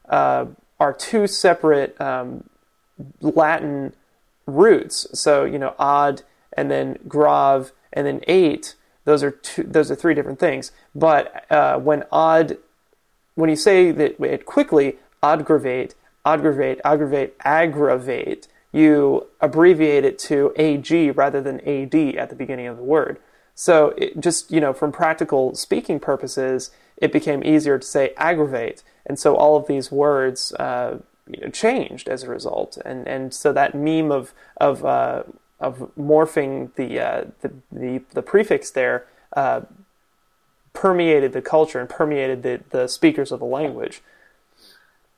are two separate Latin roots. So, you know, ad and then grav and then ate. Those are three different things. But when you say that it quickly, aggravate, you abbreviate it to ag rather than ad at the beginning of the word. So it just, you know, from practical speaking purposes, it became easier to say aggravate. And so all of these words changed as a result. And so that meme of morphing the prefix there permeated the culture and permeated the speakers of the language.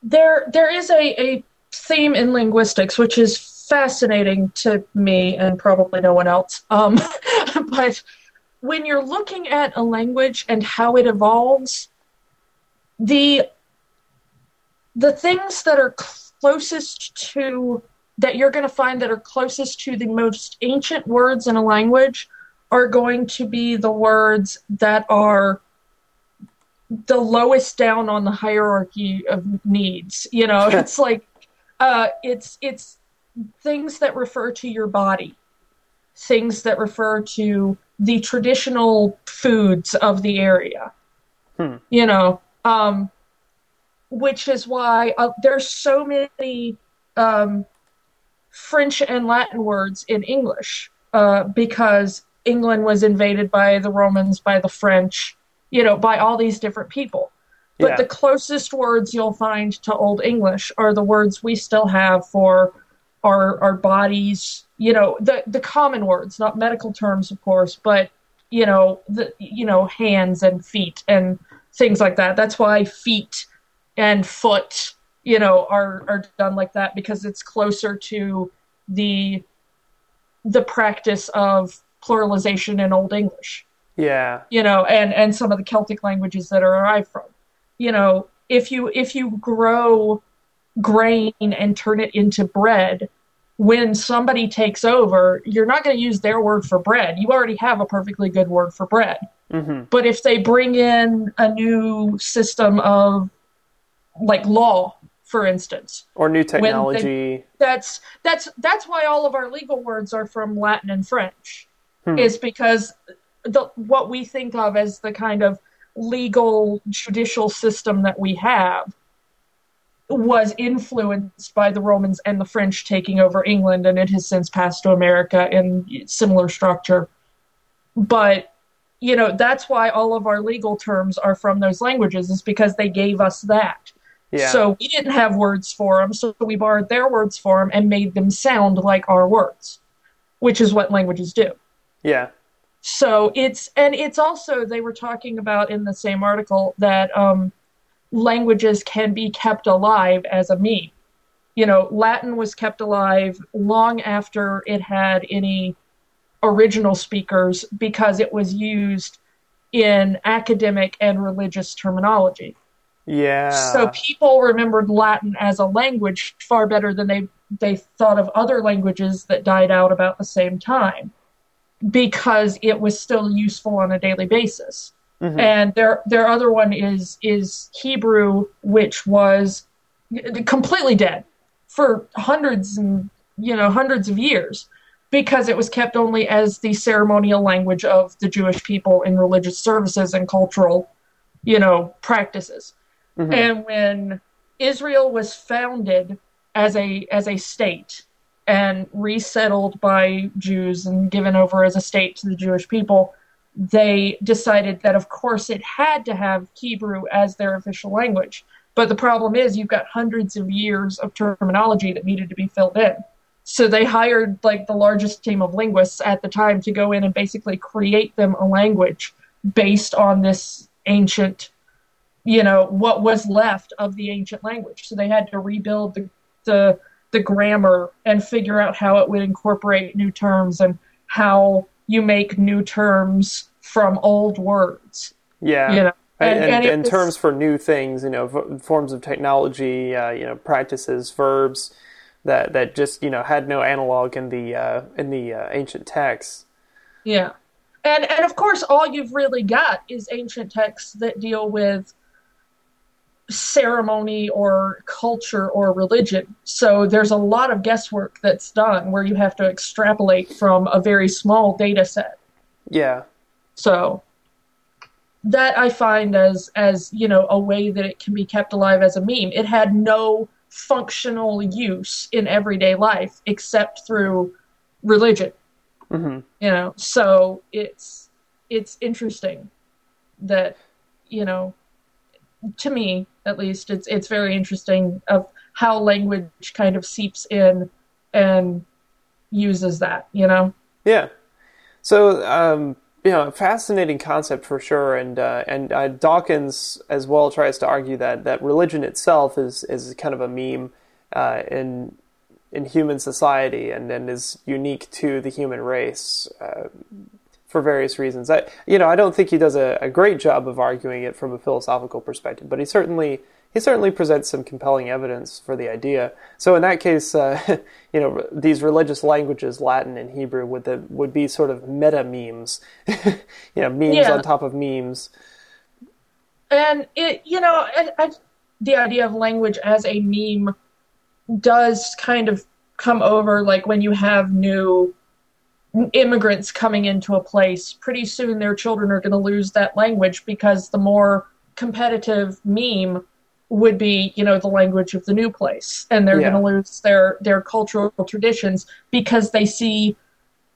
There is a theme in linguistics, which is fascinating to me and probably no one else. But when you're looking at a language and how it evolves, the things that are closest to, that you're going to find that are closest to the most ancient words in a language are going to be the words that are the lowest down on the hierarchy of needs. You know, it's like, it's things that refer to your body, things that refer to the traditional foods of the area, you know, which is why there's so many French and Latin words in English because England was invaded by the Romans, by the French, you know, by all these different people. But the closest words you'll find to Old English are the words we still have for our bodies, you know, the common words, not medical terms, of course, but, you know, hands and feet and things like that. That's why feet and foot, you know, are done like that, because it's closer to the practice of pluralization in Old English. Yeah. You know, and some of the Celtic languages that are derived from. You know, if you grow grain and turn it into bread, when somebody takes over, you're not going to use their word for bread. You already have a perfectly good word for bread. Mm-hmm. But if they bring in a new system of, like, law, for instance. Or new technology. That's why all of our legal words are from Latin and French, is because what we think of as the kind of legal judicial system that we have was influenced by the Romans and the French taking over England, and it has since passed to America in similar structure. But, you know, that's why all of our legal terms are from those languages, is because they gave us that. Yeah. So we didn't have words for them, so we borrowed their words for them and made them sound like our words, which is what languages do. Yeah. So it's also, they were talking about in the same article that languages can be kept alive as a meme. You know, Latin was kept alive long after it had any original speakers because it was used in academic and religious terminology. Yeah. So people remembered Latin as a language far better than they thought of other languages that died out about the same time, because it was still useful on a daily basis. Mm-hmm. And their other one is Hebrew, which was completely dead for hundreds of years, because it was kept only as the ceremonial language of the Jewish people in religious services and cultural, you know, practices. Mm-hmm. And when Israel was founded as a state and resettled by Jews and given over as a state to the Jewish people, they decided that, of course, it had to have Hebrew as their official language. But the problem is you've got hundreds of years of terminology that needed to be filled in. So they hired, like, the largest team of linguists at the time to go in and basically create them a language based on this ancient, you know, what was left of the ancient language. So they had to rebuild the grammar and figure out how it would incorporate new terms and how you make new terms from old words. Yeah. You know? And terms for new things, you know, forms of technology, you know, practices, verbs that just, you know, had no analog in the ancient texts. Yeah. And of course, all you've really got is ancient texts that deal with ceremony or culture or religion. So there's a lot of guesswork that's done where you have to extrapolate from a very small data set. Yeah. So that I find as you know, a way that it can be kept alive as a meme. It had no functional use in everyday life except through religion. Mm-hmm. You know, so it's interesting that, you know, to me at least, it's very interesting of how language kind of seeps in and uses that, you know? Yeah. So, you know, fascinating concept for sure. And Dawkins as well tries to argue that religion itself is kind of a meme, in human society and is unique to the human race for various reasons. I don't think he does a great job of arguing it from a philosophical perspective, but he certainly presents some compelling evidence for the idea. So in that case, you know, these religious languages, Latin and Hebrew, would be sort of meta memes, you know, memes on top of memes. And it, you know, the idea of language as a meme does kind of come over, like when you have new immigrants coming into a place, pretty soon their children are going to lose that language, because the more competitive meme would be, you know, the language of the new place, and they're going to lose their cultural traditions because they see,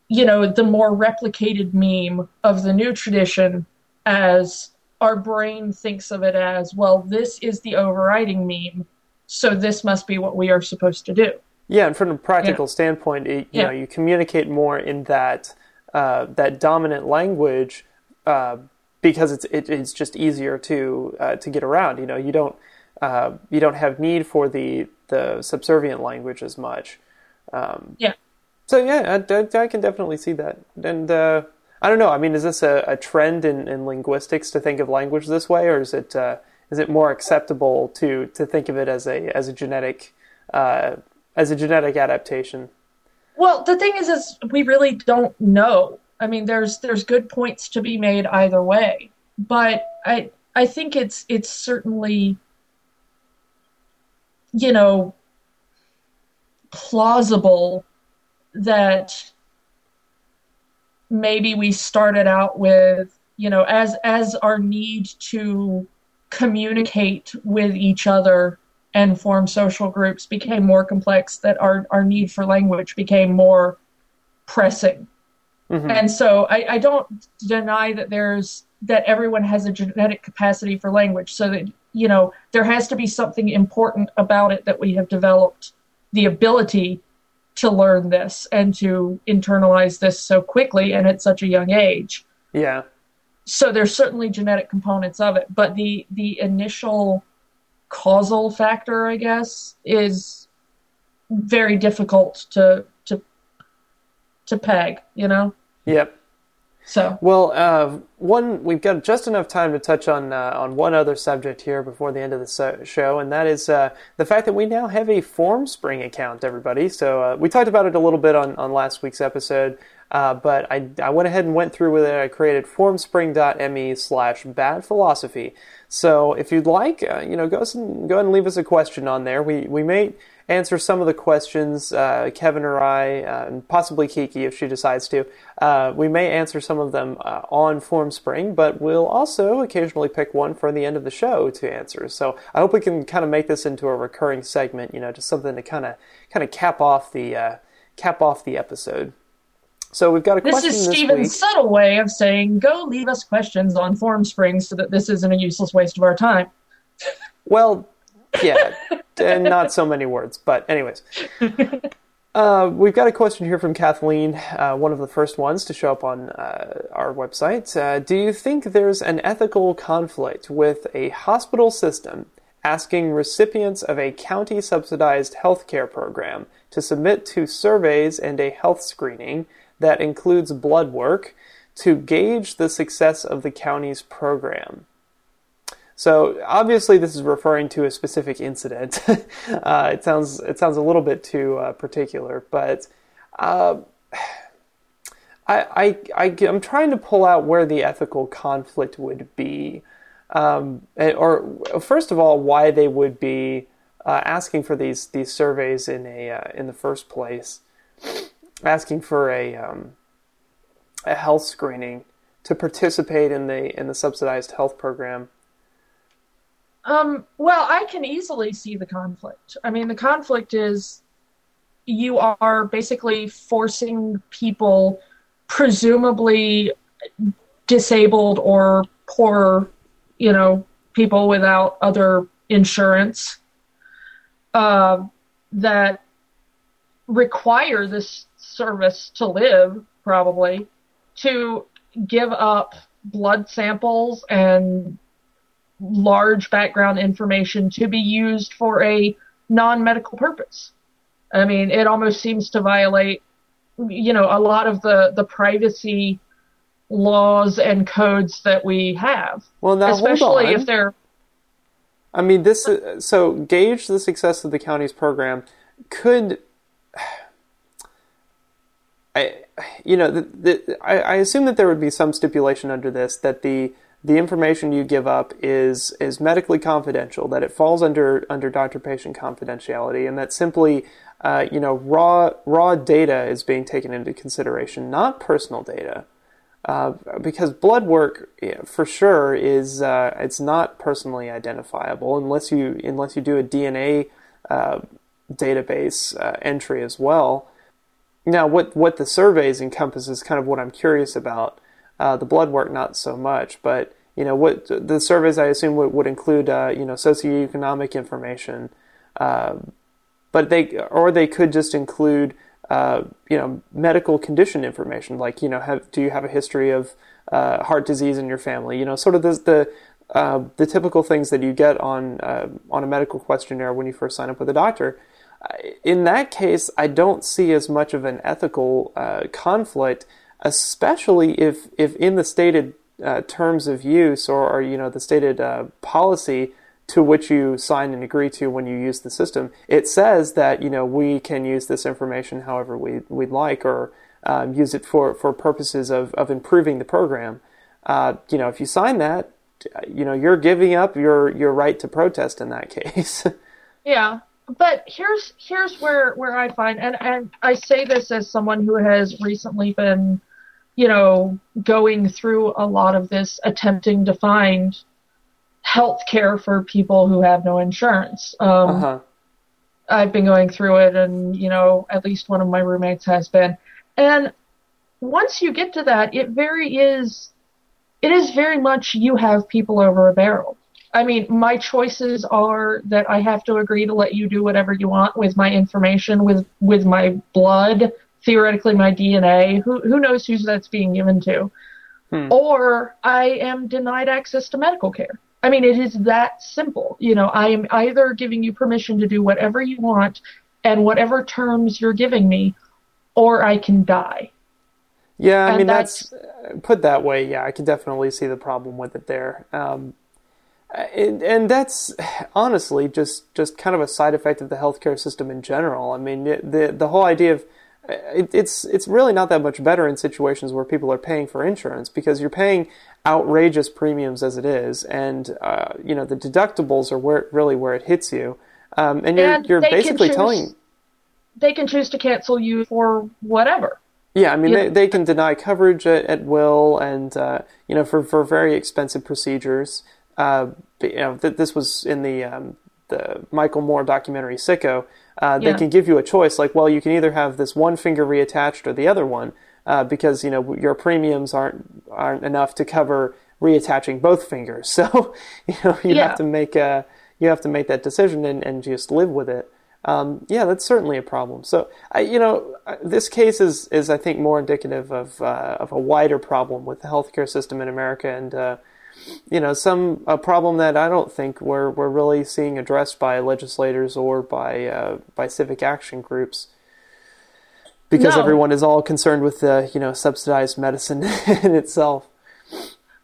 you know, the more replicated meme of the new tradition as our brain thinks of it as, well, this is the overriding meme, so this must be what we are supposed to do. Yeah, and from a practical standpoint, you know, you communicate more in that dominant language because it's just easier to get around. You know, you don't have need for the subservient language as much. So yeah, I can definitely see that. And I don't know. I mean, is this a trend in linguistics to think of language this way, or is it? Is it more acceptable to think of it as a genetic adaptation? Well, the thing is we really don't know. I mean, there's good points to be made either way, but I think it's certainly you know, plausible that maybe we started out with, you know, as our need to communicate with each other and form social groups became more complex, that our need for language became more pressing. Mm-hmm. And so I don't deny that that everyone has a genetic capacity for language, so that, you know, there has to be something important about it that we have developed the ability to learn this and to internalize this so quickly and at such a young age. Yeah. So there's certainly genetic components of it, but the initial causal factor, I guess, is very difficult to peg, you know? Yep. So. Well, we've got just enough time to touch on one other subject here before the end of the show, and that is the fact that we now have a Formspring account, everybody. So we talked about it a little bit on last week's episode, but I went ahead and went through with it. I created formspring.me/badphilosophy. So if you'd like, go ahead and leave us a question on there. We may answer some of the questions, Kevin or I, and possibly Kiki if she decides to. We may answer some of them on Formspring, but we'll also occasionally pick one for the end of the show to answer. So I hope we can kind of make this into a recurring segment, you know, just something to kind of cap off the episode. So we've got a question this week. This is Stephen's subtle way of saying, go leave us questions on Formspring so that this isn't a useless waste of our time. Well, yeah, and not so many words, but anyways. We've got a question here from Kathleen, one of the first ones to show up on our website. Do you think there's an ethical conflict with a hospital system asking recipients of a county-subsidized healthcare program to submit to surveys and a health screening that includes blood work to gauge the success of the county's program? So obviously this is referring to a specific incident. It sounds a little bit too particular, but I'm trying to pull out where the ethical conflict would be, or first of all, why they would be asking for these surveys in the first place, asking for a health screening to participate in the subsidized health program. Well, I can easily see the conflict. I mean, the conflict is you are basically forcing people, presumably disabled or poor, you know, people without other insurance, that require this service to live, probably, to give up blood samples and large background information to be used for a non-medical purpose. I mean, it almost seems to violate, you know, a lot of the privacy laws and codes that we have. Well, now, especially if they're... I mean, so gauge the success of the county's program could... I assume that there would be some stipulation under this that the information you give up is medically confidential, that it falls under doctor-patient confidentiality, and that simply, raw data is being taken into consideration, not personal data, because blood work, for sure, is it's not personally identifiable unless you do a DNA database entry as well. Now, what the surveys encompass is kind of what I'm curious about. The blood work, not so much, but you know, what the surveys I assume would include, socioeconomic information, but they could just include, medical condition information, like do you have a history of heart disease in your family? You know, sort of the typical things that you get on a medical questionnaire when you first sign up with a doctor. In that case, I don't see as much of an ethical conflict. Especially if in the stated terms of use or the stated policy to which you sign and agree to when you use the system, it says that, you know, we can use this information however we'd like, or use it for purposes of improving the program. If you sign that, you're giving up your right to protest in that case. Yeah. But here's where I find, and I say this as someone who has recently been, you know, going through a lot of this, attempting to find health care for people who have no insurance. I've been going through it, and, you know, at least one of my roommates has been. And once you get to that, it is very much you have people over a barrel. I mean, my choices are that I have to agree to let you do whatever you want with my information, with my blood, theoretically my DNA. Who knows who that's being given to? Or I am denied access to medical care. I mean, it is that simple. You know, I am either giving you permission to do whatever you want and whatever terms you're giving me, or I can die. Yeah, I mean, that's put that way. Yeah, I can definitely see the problem with it there. And that's honestly just kind of a side effect of the healthcare system in general. I mean, the whole idea of it's really not that much better in situations where people are paying for insurance, because you're paying outrageous premiums as it is, and you know, the deductibles are where it hits you, and you're basically telling they can choose to cancel you for whatever. Yeah, I mean, they can deny coverage at will, and you know, for very expensive procedures. You know, this was in the Michael Moore documentary Sicko. They can give you a choice, like, well, you can either have this one finger reattached or the other one, because, you know, your premiums aren't enough to cover reattaching both fingers. So, you know, you have to make that decision and just live with it. That's certainly a problem. So, you know, this case is I think more indicative of a wider problem with the healthcare system in America, and you know, a problem that I don't think we're really seeing addressed by legislators or by civic action groups, because everyone is all concerned with the, you know, subsidized medicine in itself.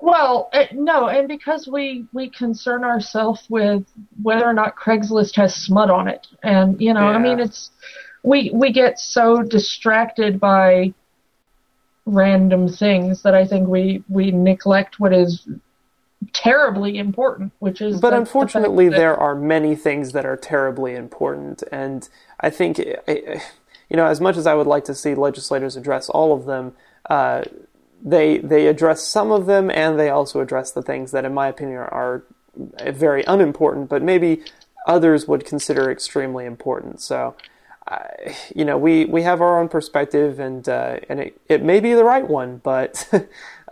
Well, no, and because we concern ourselves with whether or not Craigslist has smut on it, and you know, I mean, it's we get so distracted by random things that I think we neglect what is terribly important, which is... But unfortunately, there are many things that are terribly important, and I think, you know, as much as I would like to see legislators address all of them, they address some of them, and they also address the things that, in my opinion, are very unimportant, but maybe others would consider extremely important. So, you know, we have our own perspective, and it may be the right one, but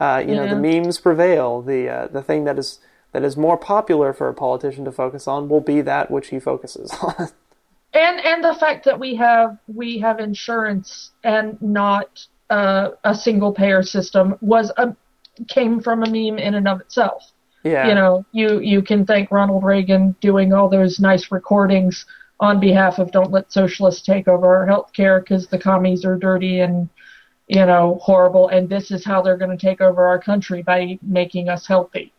you know, the memes prevail. The thing that is more popular for a politician to focus on will be that which he focuses on. And the fact that we have insurance and not a single payer system came from a meme in and of itself. Yeah. You know, you can thank Ronald Reagan doing all those nice recordings on behalf of "Don't let socialists take over our healthcare because the commies are dirty and, you know, horrible, and this is how they're going to take over our country by making us healthy."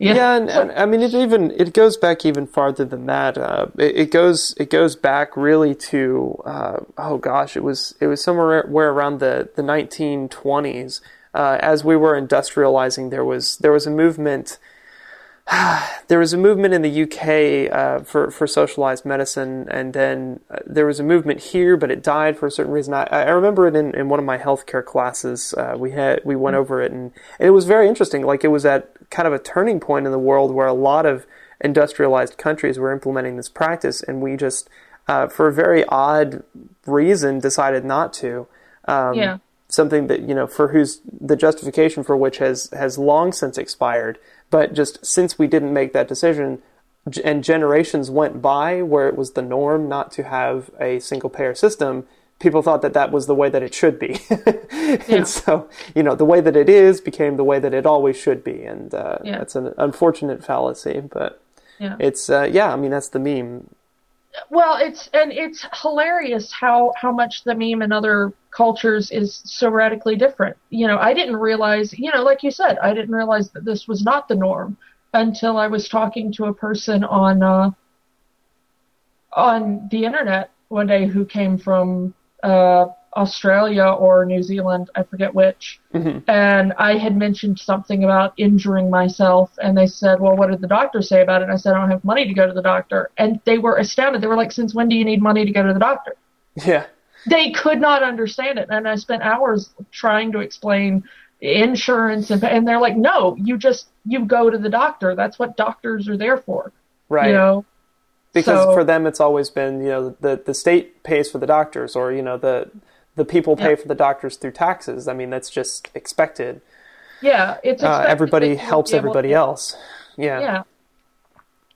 Yeah, and I mean, it goes back even farther than that. It goes back really to it was somewhere around the 1920s. As we were industrializing, there was a movement. There was a movement in the UK for socialized medicine, and then there was a movement here, but it died for a certain reason. I remember it in one of my healthcare classes. We went over it, and it was very interesting. Like, it was at kind of a turning point in the world where a lot of industrialized countries were implementing this practice, and we just, for a very odd reason, decided not to. Something that, you know, the justification for which has long since expired. But just since we didn't make that decision, and generations went by where it was the norm not to have a single-payer system, people thought that was the way that it should be. And so, you know, the way that it is became the way that it always should be. And that's an unfortunate fallacy. But it's, I mean, that's the meme. Well, it's hilarious how much the meme in other cultures is so radically different. You know, I didn't realize, you know, like you said, I didn't realize that this was not the norm until I was talking to a person on the internet one day who came from Australia or New Zealand, I forget which, and I had mentioned something about injuring myself, and they said, well, what did the doctor say about it? And I said, I don't have money to go to the doctor. And they were astounded. They were like, since when do you need money to go to the doctor? Yeah. They could not understand it, and I spent hours trying to explain insurance, and they're like, no, you go to the doctor. That's what doctors are there for. Right. You know? Because for them, it's always been, you know, the state pays for the doctors, or, you know, the people pay for the doctors through taxes. I mean, that's just expected. Yeah, it's expected. Everybody helps everybody else. Yeah. Yeah.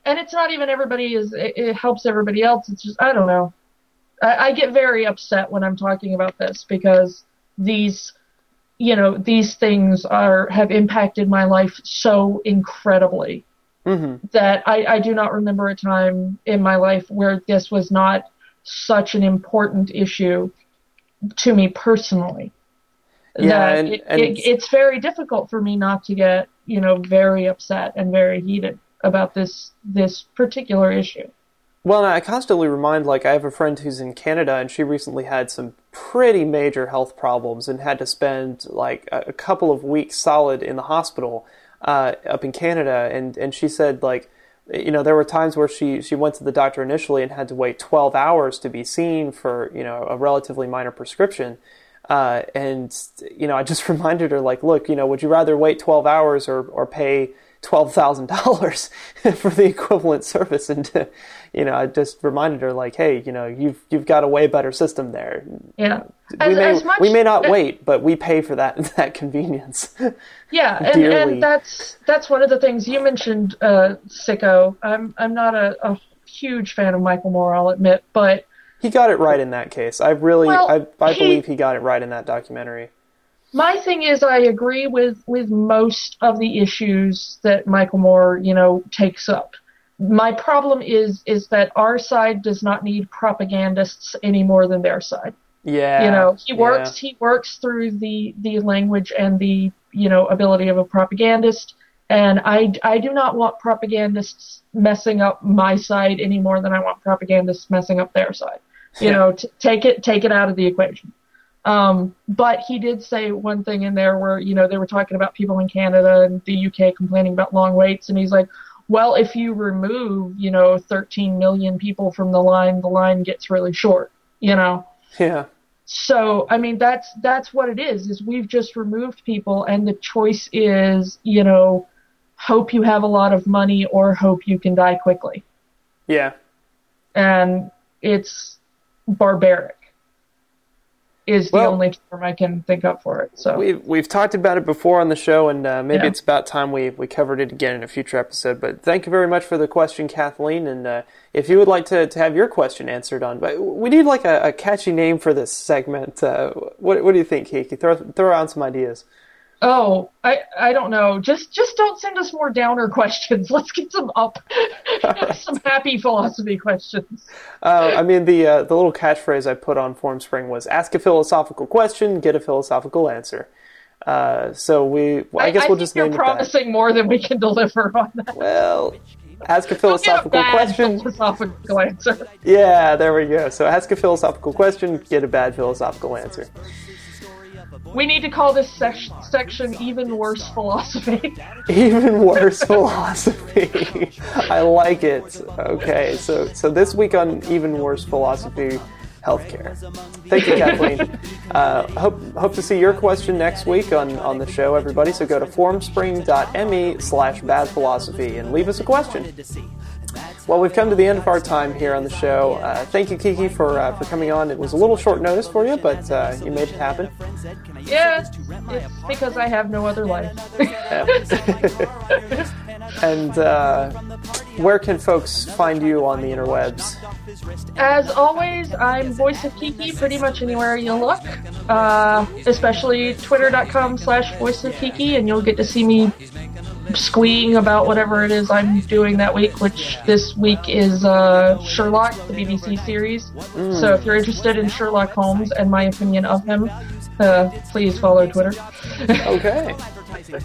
And it's not even everybody it helps everybody else. It's just, I don't know. I get very upset when I'm talking about this, because these things have impacted my life so incredibly that I do not remember a time in my life where this was not such an important issue to me personally. Yeah, that it's very difficult for me not to get, you know, very upset and very heated about this particular issue. Well, and I constantly remind, I have a friend who's in Canada, and she recently had some pretty major health problems and had to spend, a couple of weeks solid in the hospital up in Canada. And she said, there were times where she went to the doctor initially and had to wait 12 hours to be seen for, a relatively minor prescription. I just reminded her, look, would you rather wait 12 hours or pay $12,000 for the equivalent service? And I just reminded her, hey, you've got a way better system there. Yeah, we may not wait, but we pay for that convenience. Yeah, and that's one of the things you mentioned, Sicko. I'm not a huge fan of Michael Moore, I'll admit, but he got it right in that case. I believe he got it right in that documentary. My thing is, I agree with most of the issues that Michael Moore, takes up. My problem is that our side does not need propagandists any more than their side. Yeah. He works through the language and the, ability of a propagandist. And I do not want propagandists messing up my side any more than I want propagandists messing up their side. Take it out of the equation. But he did say one thing in there where, they were talking about people in Canada and the UK complaining about long waits. And he's like, well, if you remove, 13 million people from the line gets really short, Yeah. So, I mean, that's what it is we've just removed people, and the choice is, hope you have a lot of money or hope you can die quickly. Yeah. And it's barbaric. Is the only term I can think up for it. So we've talked about it before on the show, and maybe it's about time we covered it again in a future episode. But thank you very much for the question, Kathleen. And if you would like to have your question answered on, but we need a catchy name for this segment. What do you think, Kiki? Throw out some ideas. Oh, I don't know. Just don't send us more downer questions. Let's get some up, some happy philosophy questions. The little catchphrase I put on Formspring was "Ask a philosophical question, get a philosophical answer." I guess we'll just name it that. You're promising more than we can deliver on that. Well, ask a philosophical question. Philosophical answer. Yeah, there we go. So, ask a philosophical question, get a bad philosophical answer. We need to call this section Even Worse Philosophy. Even Worse Philosophy. I like it. Okay, so this week on Even Worse Philosophy, healthcare. Thank you, Kathleen. Hope to see your question next week on the show, everybody. So go to formspring.me/badphilosophy and leave us a question. Well, we've come to the end of our time here on the show. Thank you, Kiki, for coming on. It was a little short notice for you, but you made it happen. Yeah, it's because I have no other life. And where can folks find you on the interwebs? As always, I'm Voice of Kiki pretty much anywhere you look, especially twitter.com/voiceofkiki, and you'll get to see me squeeing about whatever it is I'm doing that week, which this week is Sherlock, the BBC series. So if you're interested in Sherlock Holmes and my opinion of him, please follow Twitter. Okay.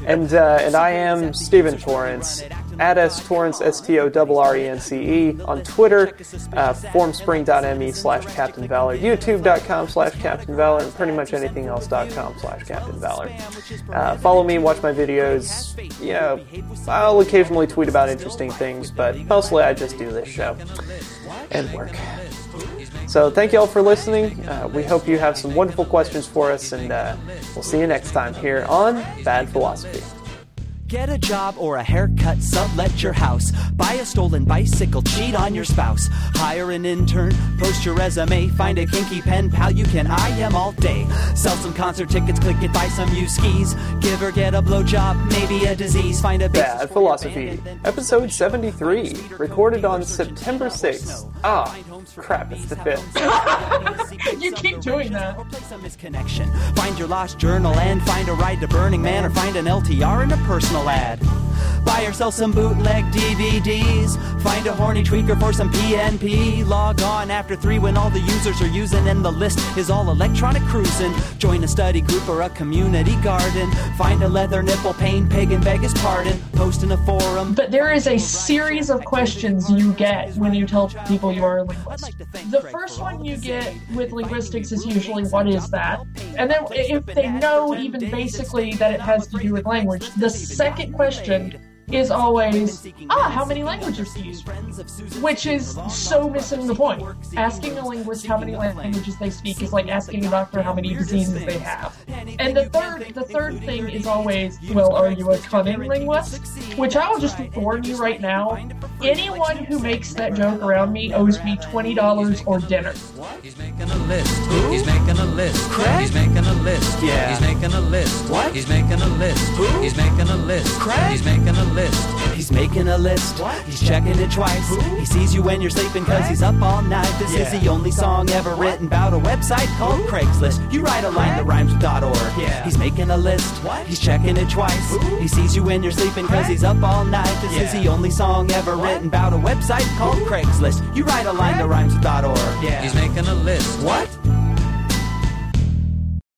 And I am Stephen Torrance, at STorrence, STORRENCE, on Twitter, formspring.me/Captain Valor, youtube.com/Captain Valor, and pretty much anything else.com/Captain Valor. Follow me, watch my videos. You know, I'll occasionally tweet about interesting things, but mostly I just do this show and work. So thank you all for listening. We hope you have some wonderful questions for us, and we'll see you next time here on Bad Philosophy. Get a job or a haircut, sublet your house, buy a stolen bicycle, cheat on your spouse, hire an intern, post your resume, find a kinky pen pal you can IM all day, sell some concert tickets, click it, buy some used skis, give or get a blowjob, maybe a disease, find a Bad Philosophy, episode 73, recorded on September 6th. Ah, crap, it's the 5th. You keep doing that. Find your lost journal and find a ride to Burning Man or find an LTR and a personal ad. Buy or sell some bootleg DVDs. Find a horny tweaker for some PNP. Log on after 3 when all the users are using and the list is all electronic cruising. Join a study group or a community garden. Find a leather nipple pain pig and beg his pardon. Post in a forum. But there is a series of questions you get when you tell people you are a linguist. The first one you get with linguistics is usually, what is that? And then if they know even basically that it has to do with language, the second question is always, how many languages do you speak? Which is so missing the point. Asking a linguist how many languages they speak is like asking a doctor how many diseases they have. And the third thing is always, well, are you a cunning linguist? Which I will just warn you right now, anyone who makes that joke around me owes me $20 or dinner. He's making a list. Who? He's making a list. Craig? He's making a list. Yeah. He's making a list. What? He's making a list. Who? He's making a list. Craig? He's making a list. He's making a list. What? He's checking it twice. Who? He sees you when you're sleeping because he's up all night. This is the only song ever written about a website called Craigslist. You write a line that rhymes with .org. Yeah. He's making a list. What? He's checking it twice. Who? He sees you when you're sleeping because he's up all night. This is the only song ever written about a website called Craigslist. You write a line that rhymes with .org. Yeah. He's making a list. What?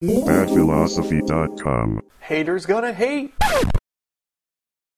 BadPhilosophy.com. Haters gonna hate.